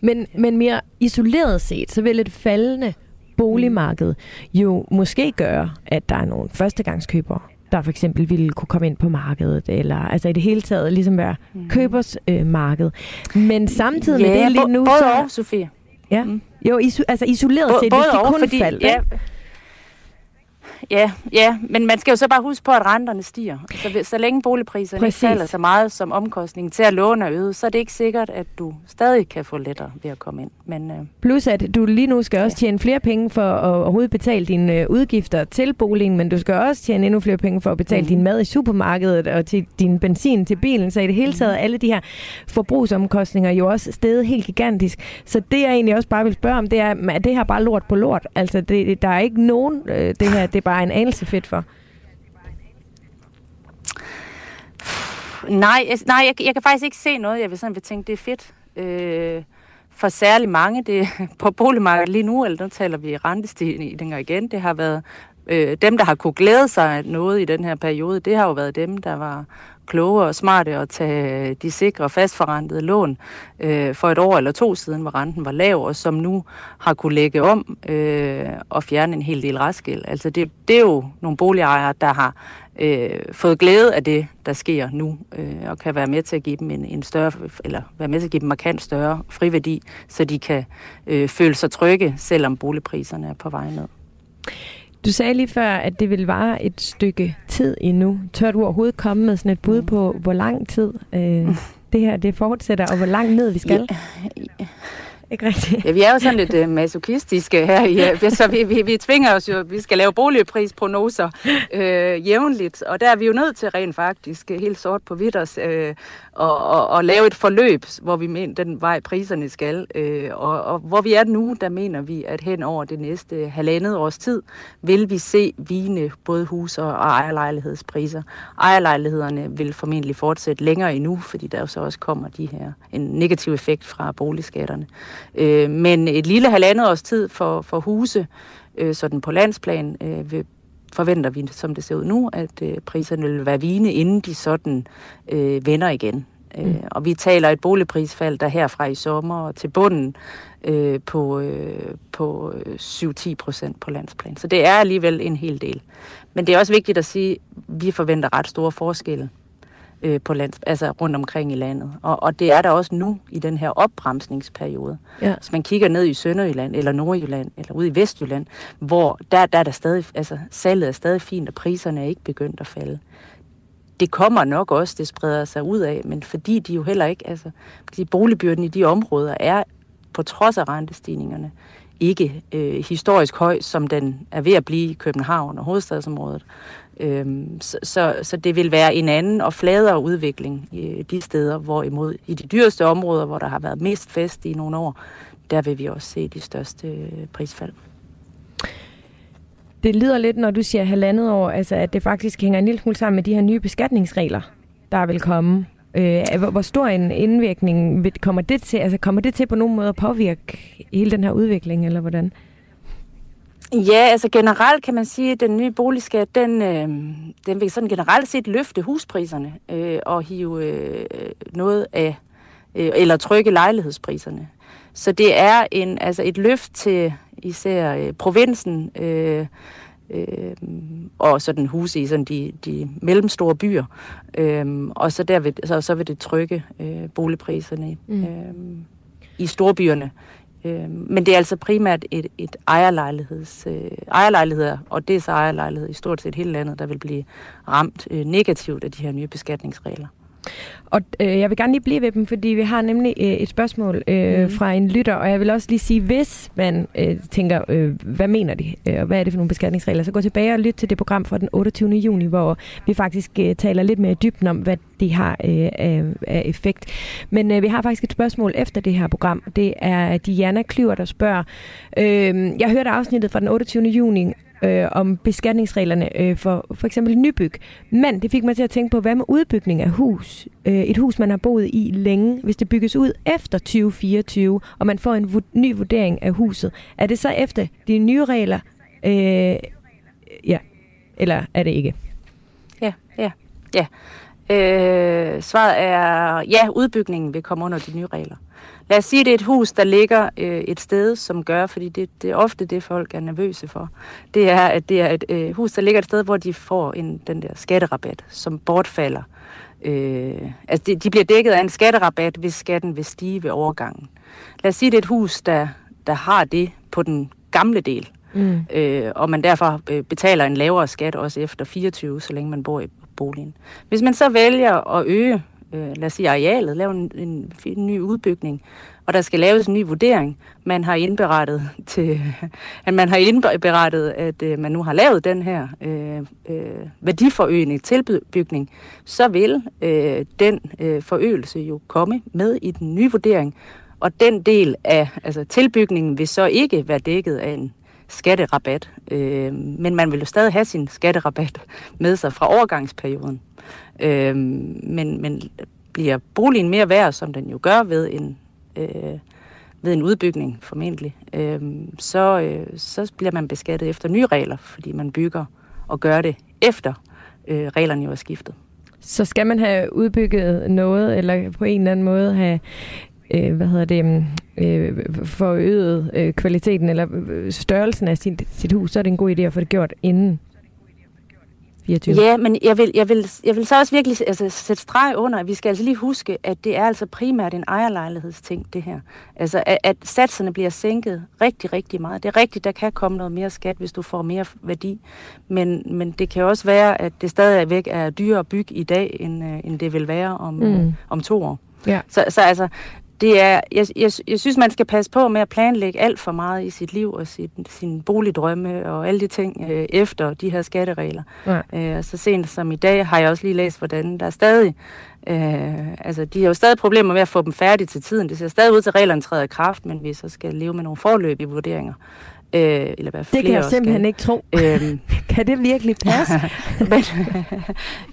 Men, men mere isoleret set, så vil et faldende boligmarkedet jo måske gøre, at der er nogle førstegangskøbere, der for eksempel ville kunne komme ind på markedet, eller altså i det hele taget ligesom være mm. købers øh, marked. Men samtidig ja, med det lige nu... Både så, og, Sofie. Ja, mm. jo, iso, altså isoleret set, hvis de kun fordi, faldt. Ja. Ja, ja, men man skal jo så bare huske på, at renterne stiger. Så, så længe boligpriserne Præcis. ikke falder så meget, som omkostningen til at låne er øget, så er det ikke sikkert, at du stadig kan få lettere ved at komme ind. Men, øh, plus at du lige nu skal ja. også tjene flere penge for at overhovedet betale dine udgifter til boligen, men du skal også tjene endnu flere penge for at betale mm. din mad i supermarkedet og til din benzin til bilen. Så i det hele taget mm. alle de her forbrugsomkostninger jo også steget helt gigantisk. Så det jeg egentlig også bare vil spørge om, det er, er det her bare lort på lort? Altså det, der er ikke nogen, øh, det her... Det bare en anelse fedt for? Nej, jeg, nej jeg, jeg kan faktisk ikke se noget, jeg vil sådan vil tænke, det er fedt. Øh, for særlig mange, det på boligmarkedet lige nu, eller nu taler vi rentestigninger igen, det har været øh, dem, der har kunne glæde sig noget i den her periode, det har jo været dem, der var kloge og smarte at tage de sikre fastforrentede lån øh, for et år eller to siden, hvor renten var lav, og som nu har kunne lægge om øh, og fjerne en hel del restgæld. Altså det, det er jo nogle boligejere, der har øh, fået glæde af det, der sker nu, øh, og kan være med til at give dem en, en større, eller være med til at give dem markant større friværdi, så de kan øh, føle sig trygge, selvom boligpriserne er på vej ned. Du sagde lige før, at det ville vare et stykke tid endnu. Tør du overhovedet komme med sådan et bud på, hvor lang tid øh, det her det fortsætter, og hvor langt ned vi skal? Ja, ja. Ikke rigtigt. Ja, vi er jo sådan lidt øh, masochistiske her, ja. Så vi, vi, vi tvinger os jo, vi skal lave boligprisprognoser øh, jævnligt, og der er vi jo nødt til rent faktisk, helt sort på hvidt, at øh, og, og, og lave et forløb, hvor vi mener, den vej priserne skal, øh, og, og hvor vi er nu, der mener vi, at hen over det næste halvandet års tid, vil vi se vigende både hus- og ejerlejlighedspriser. Ejerlejlighederne vil formentlig fortsætte længere endnu, fordi der jo så også kommer de her, en negativ effekt fra boligskatterne. Øh, men et lille halvandet års tid for, for huse, øh, sådan på landsplan, øh, vil forventer vi, som det ser ud nu, at øh, priserne vil være vigende, inden de sådan øh, vender igen. Mm. Øh, og vi taler et boligprisfald, der herfra i sommer til bunden øh, på, øh, på syv til ti procent på landsplan. Så det er alligevel en hel del. Men det er også vigtigt at sige, at vi forventer ret store forskelle øh, på lands, altså rundt omkring i landet. Og, og det er der også nu i den her opbremsningsperiode. Ja. Så man kigger ned i Sønderjylland, eller Nordjylland, eller ude i Vestjylland, hvor der, der er der stadig, altså salget er stadig fint, og priserne er ikke begyndt at falde. Det kommer nok også, det spreder sig ud af, men fordi de jo heller ikke, altså de boligbyrden i de områder er på trods af rentestigningerne ikke øh, historisk høj, som den er ved at blive i København og hovedstadsområdet. Øhm, så, så, så det vil være en anden og fladere udvikling i de steder, hvorimod i de dyreste områder, hvor der har været mest fest i nogle år, der vil vi også se de største prisfald. Det lyder lidt, når du siger halvandet år, altså at det faktisk hænger en lille smule sammen med de her nye beskatningsregler, der vil komme. Øh, hvor stor en indvirkning kommer det til? Altså kommer det til på nogen måde at påvirke hele den her udvikling, eller hvordan? Ja, altså generelt kan man sige, at den nye boligskat, den, øh, den vil sådan generelt set løfte huspriserne øh, og hive øh, noget af, øh, eller trykke lejlighedspriserne. Så det er en, altså et løft til især øh, provinsen øh, øh, og sådan huse i sådan de, de mellemstore byer. Øh, og så, der vil, så, så vil det trykke øh, boligpriserne mm. øh, i storbyerne. Øh, men det er altså primært et, et ejerlejligheds, øh, ejerlejligheder, og det er så ejerlejlighed i stort set hele landet, der vil blive ramt øh, negativt af de her nye beskatningsregler. Og øh, jeg vil gerne lige blive ved dem, fordi vi har nemlig øh, et spørgsmål øh, mm. fra en lytter, og jeg vil også lige sige, hvis man øh, tænker, øh, hvad mener de, øh, og hvad er det for nogle beskatningsregler, så gå tilbage og lyt til det program fra den otteogtyvende juni, hvor vi faktisk øh, taler lidt mere i dybden om, hvad de har øh, af effekt. Men øh, vi har faktisk et spørgsmål efter det her program. Det er Diana Klyver, der spørger. Øh, jeg hørte afsnittet fra den otteogtyvende juni, Øh, om beskatningsreglerne øh, for for eksempel nybyg. Men det fik mig til at tænke på, hvad med udbygning af hus? Øh, et hus, man har boet i længe. Hvis det bygges ud efter tyve fireogtyve, og man får en vu- ny vurdering af huset, er det så efter de nye regler? Øh, ja. Eller er det ikke? Ja, ja, ja. Øh, svaret er, ja, udbygningen vil komme under de nye regler. Lad os sige, det er et hus, der ligger øh, et sted, som gør, fordi det, det er ofte det, folk er nervøse for. Det er, at det er et øh, hus, der ligger et sted, hvor de får en, den der skatterabat, som bortfalder. Øh, altså, de, de bliver dækket af en skatterabat, hvis skatten vil stige ved overgangen. Lad os sige, det er et hus, der, der har det på den gamle del, mm. øh, og man derfor betaler en lavere skat også efter fireogtyve, så længe man bor i boligen. Hvis man så vælger at øge, lad os sige arealet, lave en, en, en ny udbygning, og der skal laves en ny vurdering. Man har indberettet, til, at, man, har indberettet, at øh, man nu har lavet den her øh, øh, værdiforøgende tilbygning, så vil øh, den øh, forøgelse jo komme med i den nye vurdering, og den del af altså, tilbygningen vil så ikke være dækket af en skatterabat, øh, men man vil jo stadig have sin skatterabat med sig fra overgangsperioden. Øh, men, men bliver boligen mere værd, som den jo gør ved en, øh, ved en udbygning formentlig, øh, så, øh, så bliver man beskattet efter nye regler, fordi man bygger og gør det efter øh, reglerne jo er skiftet. Så skal man have udbygget noget, eller på en eller anden måde have øh, hvad hedder det, øh, forøget øh, kvaliteten eller størrelsen af sit, sit hus, så er det en god idé at få det gjort inden. fireogtyve. Ja, men jeg vil, jeg, vil, jeg vil så også virkelig altså, sætte streg under, at vi skal altså lige huske, at det er altså primært en ejerlejlighedsting, det her. Altså, at, at satserne bliver sænket rigtig, rigtig meget. Det er rigtigt, der kan komme noget mere skat, hvis du får mere værdi, men, men det kan også være, at det stadigvæk er dyrere at bygge i dag, end, øh, end det vil være om, mm. øh, om to år. Ja. Så, så altså, det er, jeg, jeg, jeg synes, man skal passe på med at planlægge alt for meget i sit liv og sit, sin boligdrømme og alle de ting øh, efter de her skatteregler. Ja. Øh, så sent som i dag har jeg også lige læst, hvordan der er stadig, øh, altså de har jo stadig problemer med at få dem færdige til tiden. Det ser stadig ud til, at reglerne træder i kraft, men vi så skal leve med nogle forløbige vurderinger. Øh, eller det kan jeg simpelthen ikke tro. Øhm, kan det virkelig passe? Men,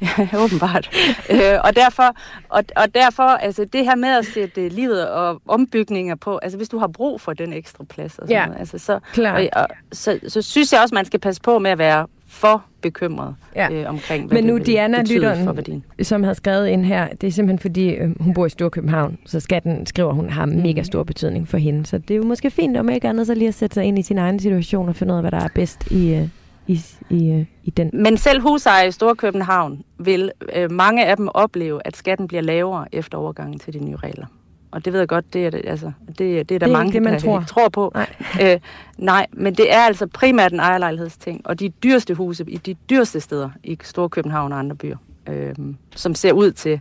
ja, åbenbart. Øh, og derfor, og, og derfor altså, det her med at sætte livet og ombygninger på, altså hvis du har brug for den ekstra plads og sådan ja, noget, altså, så, og, og, så, så synes jeg også, man skal passe på med at være for bekymret ja. øh, omkring, hvad men nu det Diana lytteren, for værdien. Som har skrevet ind her, det er simpelthen fordi, øh, hun bor i Storkøbenhavn, så skatten, skriver hun, har mega stor betydning for hende. Så det er jo måske fint, om ikke andet, så lige at sætte sig ind i sin egen situation og finde ud af, hvad der er bedst i, øh, i, i, øh, i den. Men selv husejere i Storkøbenhavn vil øh, mange af dem opleve, at skatten bliver lavere efter overgangen til de nye regler. Og det ved jeg godt, det er, altså, det, det er der det er mange, det, der tror. Ikke tror på. Nej. Æ, nej, men det er altså primært en ejerlejlighedsting, og de dyreste huse i de dyreste steder i Storkøbenhavn og andre byer, øh, som ser ud til,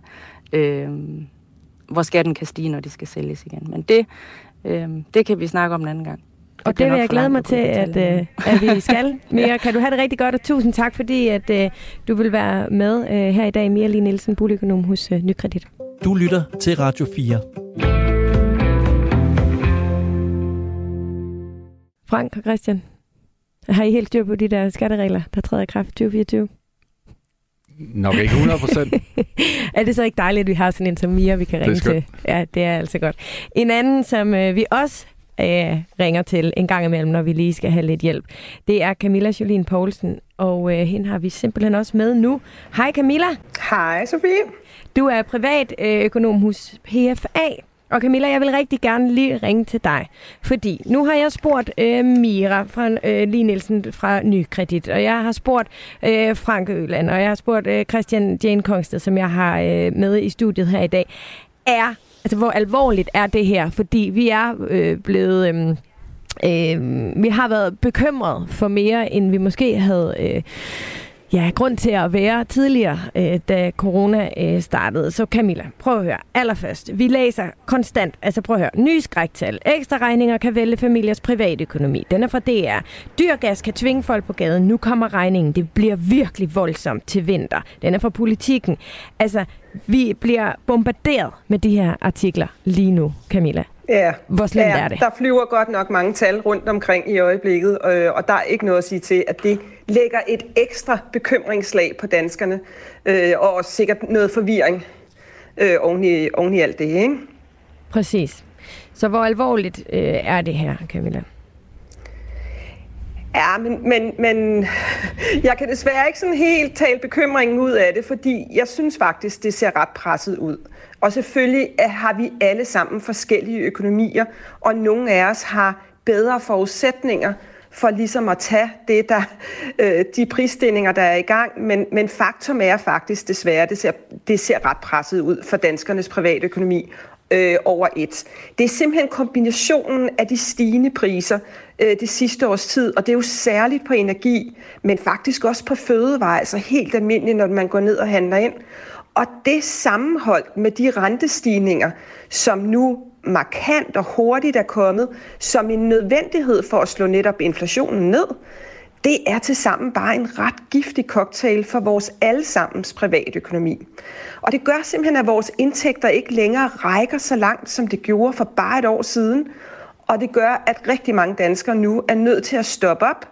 øh, hvor skatten kan stige, når de skal sælges igen. Men det, øh, det kan vi snakke om en anden gang. Det og det vil jeg glæde mig til, at, at, at vi skal. Mira, kan du have det rigtig godt, og tusind tak, fordi at, at du vil være med uh, her i dag. Mira Lee Nielsen, boligøkonom hos uh, Nykredit. Du lytter til Radio fire. Frank og Christian, har I helt styr på de der skatteregler, der træder i kraft i tyve fireogtyve? Nok ikke hundrede procent. Er det så ikke dejligt, at vi har sådan en som Mira, vi kan ringe til? Ja, det er altså godt. En anden, som uh, vi også Øh, ringer til en gang imellem, når vi lige skal have lidt hjælp. Det er Camilla Jeline Poulsen, og øh, hende har vi simpelthen også med nu. Hej Camilla. Hej Sofie. Du er privatøkonom hos P F A, og Camilla, jeg vil rigtig gerne lige ringe til dig, fordi nu har jeg spurgt øh, Mira fra, øh, Lee Nielsen fra Nykredit, og jeg har spurgt øh, Frank Øland, og jeg har spurgt øh, Christian Jane Kongsted, som jeg har øh, med i studiet her i dag. Er Altså, hvor alvorligt er det her? Fordi vi er øh, blevet... Øh, øh, vi har været bekymret for mere, end vi måske havde øh, ja, grund til at være tidligere, øh, da corona øh, startede. Så Camilla, prøv at høre. Allerførst, vi læser konstant. Altså, prøv at høre. Nye skræktal. Ekstra regninger kan vælge familiers privatøkonomi. Den er fra D R. Dyrgas kan tvinge folk på gaden. Nu kommer regningen. Det bliver virkelig voldsomt til vinter. Den er fra Politikken. Altså... Vi bliver bombarderet med de her artikler lige nu, Camilla. Ja, hvor slemt ja, er det? Der flyver godt nok mange tal rundt omkring i øjeblikket, øh, og der er ikke noget at sige til, at det lægger et ekstra bekymringslag på danskerne, øh, og også sikkert noget forvirring øh, oven, i, oven i alt det, ikke? Præcis. Så hvor alvorligt øh, er det her, Camilla? Ja, men, men, men jeg kan desværre ikke sådan helt tale bekymringen ud af det, fordi jeg synes faktisk, det ser ret presset ud. Og selvfølgelig har vi alle sammen forskellige økonomier, og nogle af os har bedre forudsætninger for ligesom at tage det der, øh, de prisstigninger, der er i gang. Men, men faktum er faktisk desværre, det ser, det ser ret presset ud for danskernes privatøkonomi. Øh, over et. Det er simpelthen kombinationen af de stigende priser øh, det sidste års tid, og det er jo særligt på energi, men faktisk også på fødevarer, altså helt almindeligt, når man går ned og handler ind. Og det sammenholdt med de rentestigninger, som nu markant og hurtigt er kommet, som en nødvendighed for at slå netop inflationen ned, det er til sammen bare en ret giftig cocktail for vores allesammens privatøkonomi. Og det gør simpelthen, at vores indtægter ikke længere rækker så langt, som det gjorde for bare et år siden. Og det gør, at rigtig mange danskere nu er nødt til at stoppe op,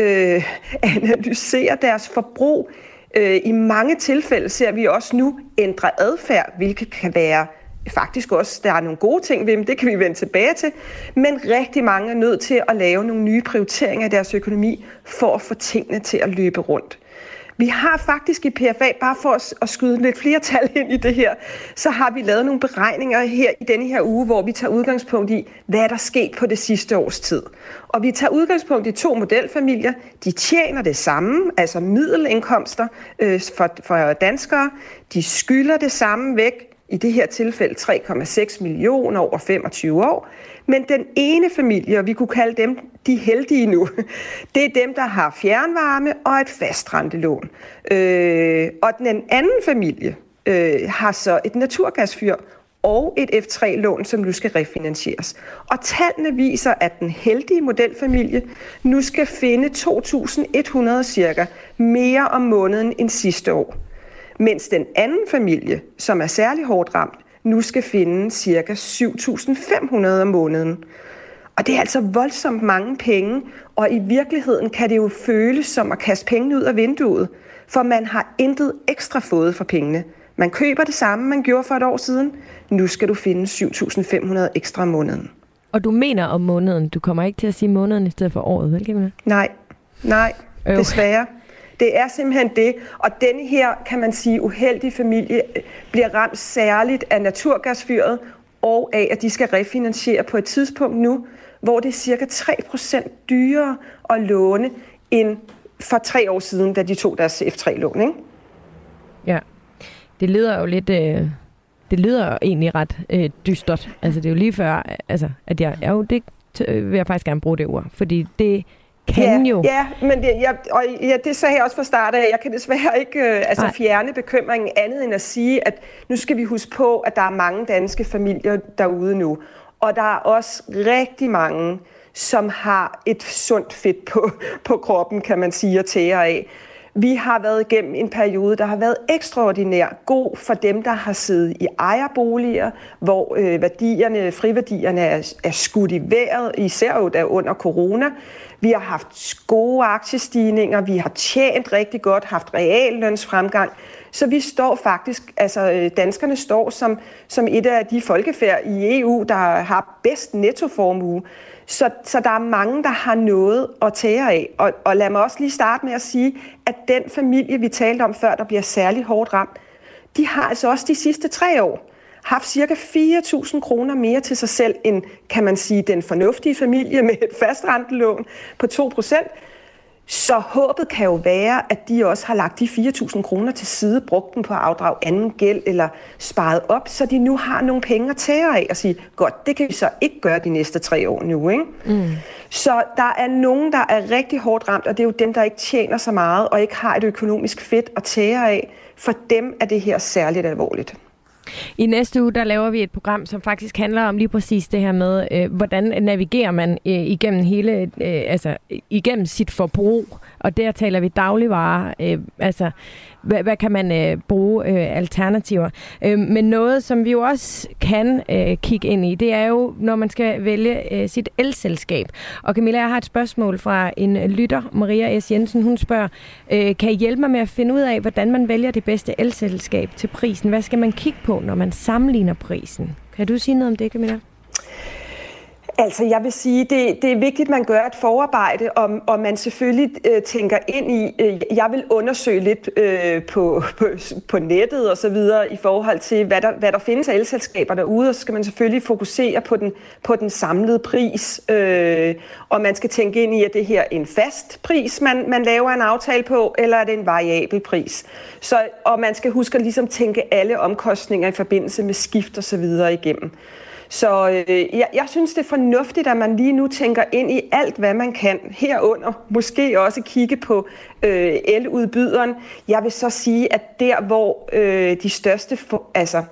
øh, analysere deres forbrug. Øh, I mange tilfælde ser vi også nu ændre adfærd, hvilket kan være faktisk også, der er nogle gode ting ved dem, det kan vi vende tilbage til, men rigtig mange er nødt til at lave nogle nye prioriteringer i deres økonomi, for at få tingene til at løbe rundt. Vi har faktisk i P F A, bare for at skyde lidt flere tal ind i det her, så har vi lavet nogle beregninger her i denne her uge, hvor vi tager udgangspunkt i, hvad der er sket på det sidste års tid. Og vi tager udgangspunkt i to modelfamilier. De tjener det samme, altså middelindkomster øh, for, for danskere. De skylder det samme væk, i det her tilfælde tre komma seks millioner over femogtyve år. Men den ene familie, og vi kunne kalde dem de heldige nu, det er dem, der har fjernvarme og et fastrentelån. Øh, og den anden familie øh, har så et naturgasfyr og et F tre lån, som nu skal refinansieres. Og tallene viser, at den heldige modelfamilie nu skal finde to tusind et hundrede cirka mere om måneden end sidste år. Mens den anden familie, som er særlig hårdt ramt, nu skal finde ca. syv tusind fem hundrede om måneden. Og det er altså voldsomt mange penge, og i virkeligheden kan det jo føles som at kaste pengene ud af vinduet, for man har intet ekstra fået for pengene. Man køber det samme, man gjorde for et år siden. Nu skal du finde syv tusind fem hundrede ekstra om måneden. Og du mener om måneden. Du kommer ikke til at sige måneden i stedet for året, vel, Camilla? Nej, nej, øh. desværre. Det er simpelthen det. Og denne her, kan man sige, uheldige familie bliver ramt særligt af naturgasfyret og af, at de skal refinansiere på et tidspunkt nu, hvor det er cirka tre procent dyrere at låne end for tre år siden, da de tog deres F tre lån, ikke? Ja, det lyder jo lidt... Øh... Det lyder jo egentlig ret øh, dystert. Altså, det er jo lige før, altså, at jeg... Jo, det øh, vil jeg faktisk gerne bruge det ord. Fordi det kan ja, jo... Ja, men det, jeg, og, ja, det sagde jeg også fra start af. Jeg kan desværre ikke øh, altså, fjerne bekymringen andet end at sige, at nu skal vi huske på, at der er mange danske familier derude nu. Og der er også rigtig mange, som har et sundt fedt på, på kroppen, kan man sige, og tære af. Vi har været igennem en periode, der har været ekstraordinær god for dem, der har siddet i ejerboliger, hvor øh, værdierne, friværdierne er, er skudt i vejret, især jo der under corona. Vi har haft gode aktiestigninger, vi har tjent rigtig godt, haft reallønsfremgang. Så vi står faktisk, altså danskerne står som, som et af de folkefærd i E U, der har bedst nettoformue. Så, så der er mange, der har noget at tære af. Og, og lad mig også lige starte med at sige, at den familie, vi talte om før, der bliver særlig hårdt ramt, de har altså også de sidste tre år haft cirka fire tusind kroner mere til sig selv end, kan man sige, den fornuftige familie med et fastrentelån på to procent. Så håbet kan jo være, at de også har lagt de fire tusind kroner til side, brugt dem på at afdrage anden gæld eller sparet op, så de nu har nogle penge at tære af og sige, godt, det kan vi så ikke gøre de næste tre år nu, ikke? Mm. Så der er nogen, der er rigtig hårdt ramt, og det er jo dem, der ikke tjener så meget og ikke har et økonomisk fedt at tære af. For dem er det her særligt alvorligt. I næste uge, der laver vi et program, som faktisk handler om lige præcis det her med, øh, hvordan navigerer man øh, igennem hele, øh, altså igennem sit forbrug, og der taler vi dagligvarer, øh, altså hvad, hvad kan man øh, bruge øh, alternativer. Øh, men noget, som vi jo også kan øh, kigge ind i, det er jo, når man skal vælge øh, sit elselskab. Og Camilla, jeg har et spørgsmål fra en lytter, Maria S. Jensen, hun spørger, øh, kan I hjælpe mig med at finde ud af, hvordan man vælger det bedste elselskab til prisen? Hvad skal man kigge på, når man sammenligner prisen? Kan du sige noget om det, Camilla? Altså, jeg vil sige, det, det er vigtigt, at man gør et forarbejde, og, og man selvfølgelig øh, tænker ind i, øh, jeg vil undersøge lidt øh, på, på, på nettet og så videre i forhold til, hvad der, hvad der findes af elselskaber derude, og så skal man selvfølgelig fokusere på den, på den samlede pris, øh, og man skal tænke ind i, at det her er en fast pris, man, man laver en aftale på, eller er det en variabel pris. Så, og man skal huske at ligesom tænke alle omkostninger i forbindelse med skift og så videre igennem. Så øh, jeg, jeg synes, det er fornuftigt, at man lige nu tænker ind i alt, hvad man kan herunder. Måske også kigge på øh, eludbyderen. Jeg vil så sige, at der, hvor øh, de største... For, altså,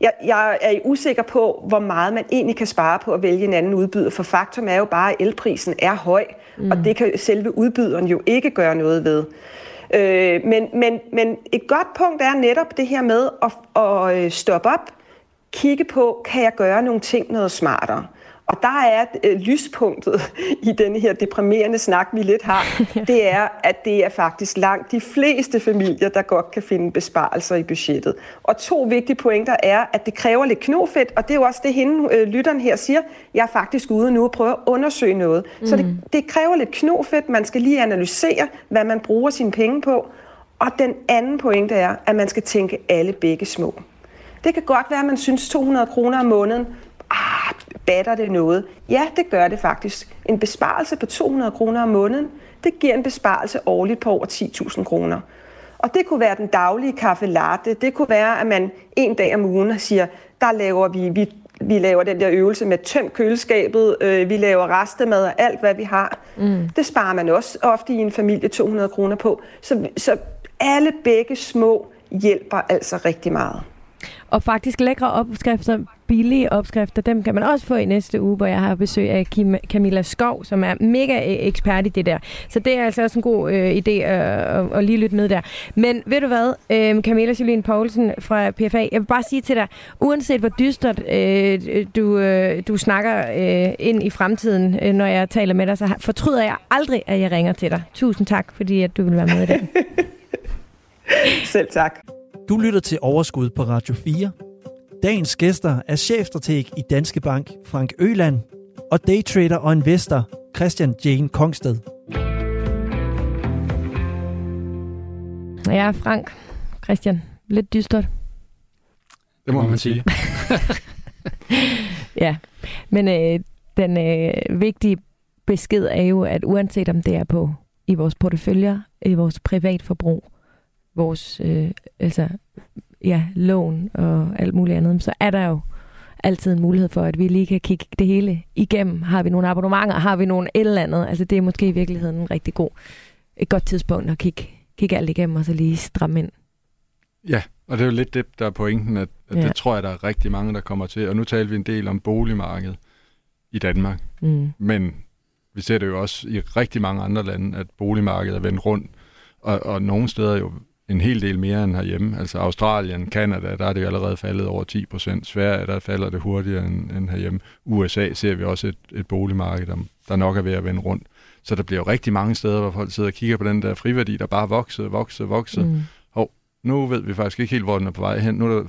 jeg, jeg er usikker på, hvor meget man egentlig kan spare på at vælge en anden udbyder, for faktum er jo bare, at elprisen er høj, mm. og det kan selve udbyderen jo ikke gøre noget ved. Øh, men, men, men et godt punkt er netop det her med at, at stoppe op, kigge på, kan jeg gøre nogle ting noget smartere? Og der er øh, lyspunktet i denne her deprimerende snak, vi lidt har, det er, at det er faktisk langt de fleste familier, der godt kan finde besparelser i budgettet. Og to vigtige pointer er, at det kræver lidt knofedt, og det er jo også det, hende, øh, lytteren her siger, jeg er faktisk ude nu og prøver at undersøge noget. Mm. Så det, det kræver lidt knofedt, man skal lige analysere, hvad man bruger sine penge på. Og den anden pointe er, at man skal tænke alle begge små. Det kan godt være, at man synes to hundrede kroner om måneden, ah, batter det noget? Ja, det gør det faktisk. En besparelse på to hundrede kroner om måneden, det giver en besparelse årligt på over ti tusind kroner. Og det kunne være den daglige kaffe latte. Det kunne være, at man en dag om ugen siger, der laver vi, vi, vi laver den der øvelse med tøm køleskabet, øh, vi laver restemad og alt, hvad vi har. Mm. Det sparer man også ofte i en familie to hundrede kroner på. Så, så alle begge små hjælper altså rigtig meget. Og faktisk lækre opskrifter, billige opskrifter, dem kan man også få i næste uge, hvor jeg har besøg af Kim- Camilla Skov, som er mega ekspert i det der. Så det er altså også en god øh, idé at, at lige lytte med der. Men ved du hvad, øh, Camilla Jeline Poulsen fra P F A, jeg vil bare sige til dig, uanset hvor dystert øh, du, øh, du snakker øh, ind i fremtiden, øh, når jeg taler med dig, så fortryder jeg aldrig, at jeg ringer til dig. Tusind tak, fordi at du vil være med i dag. Selv tak. Du lytter til Overskud på Radio fire. Dagens gæster er chefstrateg i Danske Bank, Frank Øland, og daytrader og investor, Christian Jane Kongsted. Ja, Frank, Christian, lidt dystert. Det må man sige. Ja, men øh, den øh, vigtige besked er jo, at uanset om det er på i vores porteføljer, i vores privatforbrug, vores øh, altså, ja, lån og alt muligt andet, så er der jo altid en mulighed for, at vi lige kan kigge det hele igennem. Har vi nogle abonnementer? Har vi nogle et eller andet? Altså det er måske i virkeligheden en rigtig god, et godt tidspunkt at kigge, kigge alt igennem og så lige stramme ind. Ja, og det er jo lidt det, der er pointen, at, at ja. det tror jeg, der er rigtig mange, der kommer til. Og nu taler vi en del om boligmarkedet i Danmark. Mm. Men vi ser det jo også i rigtig mange andre lande, at boligmarkedet er vendt rundt. Og, og nogle steder jo en hel del mere end herhjemme. Altså Australien, Kanada, der er det allerede faldet over ti procent. Sverige, der falder det hurtigere end, end herhjemme. U S A ser vi også et, et boligmarked, der, der nok er ved at vende rundt. Så der bliver jo rigtig mange steder, hvor folk sidder og kigger på den der friværdi, der bare vokser, vokser, vokser. Mm. Hov, nu ved vi faktisk ikke helt, hvor den er på vej hen. Nu er, der,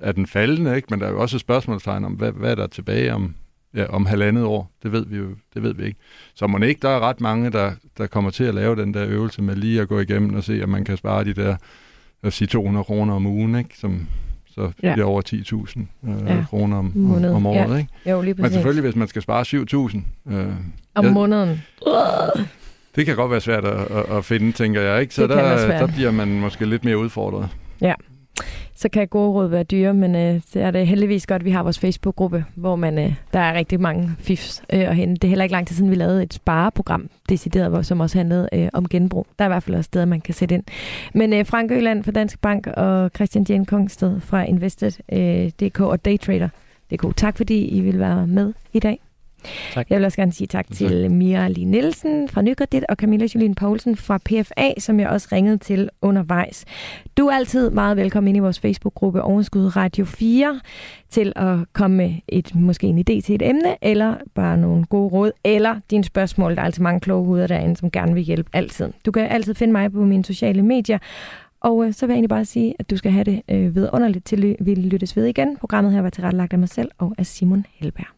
er den faldende, ikke? Men der er jo også et spørgsmålstegn om, hvad, hvad der er tilbage om, ja, om halvandet år. Det ved vi jo det ved vi ikke. Så mon ikke, der er ret mange, der, der kommer til at lave den der øvelse med lige at gå igennem og se, at man kan spare de der, lad os sige, to hundrede kroner om ugen, ikke? Som så bliver ja. over ti tusind øh, ja. kroner om, om, om året. Ja. Ikke? Jo, lige præcis. Men selvfølgelig, hvis man skal spare syv tusind Øh, om jeg, måneden. Det kan godt være svært at, at, at finde, tænker jeg, ikke? Så der, der bliver man måske lidt mere udfordret. Ja. Så kan gode råd være dyre, men øh, så er det heldigvis godt, at vi har vores Facebook-gruppe, hvor man, øh, der er rigtig mange fifs øh, at hente. Det er heller ikke lang tid siden, vi lavede et spareprogram, decideret, som også handlede øh, om genbrug. Der er i hvert fald også steder, man kan sætte ind. Men øh, Frank Øland fra Danske Bank og Christian Jane Kongsted fra invested punktum d k og daytrader punktum d k. Tak fordi I vil være med i dag. Tak. Jeg vil også gerne sige tak til Mira Lee Nielsen fra Nykredit og Camilla Jeline Poulsen fra P F A, som jeg også ringede til undervejs. Du er altid meget velkommen ind i vores Facebook-gruppe Overskud Radio fire til at komme med et, måske en idé til et emne, eller bare nogle gode råd, eller dine spørgsmål. Der er altid mange kloge hoveder derinde, som gerne vil hjælpe altid. Du kan altid finde mig på mine sociale medier, og øh, så vil jeg egentlig bare sige, at du skal have det øh, vidunderligt til. Vi lyttes ved igen. Programmet her var tilrettelagt af mig selv og af Simon Helberg.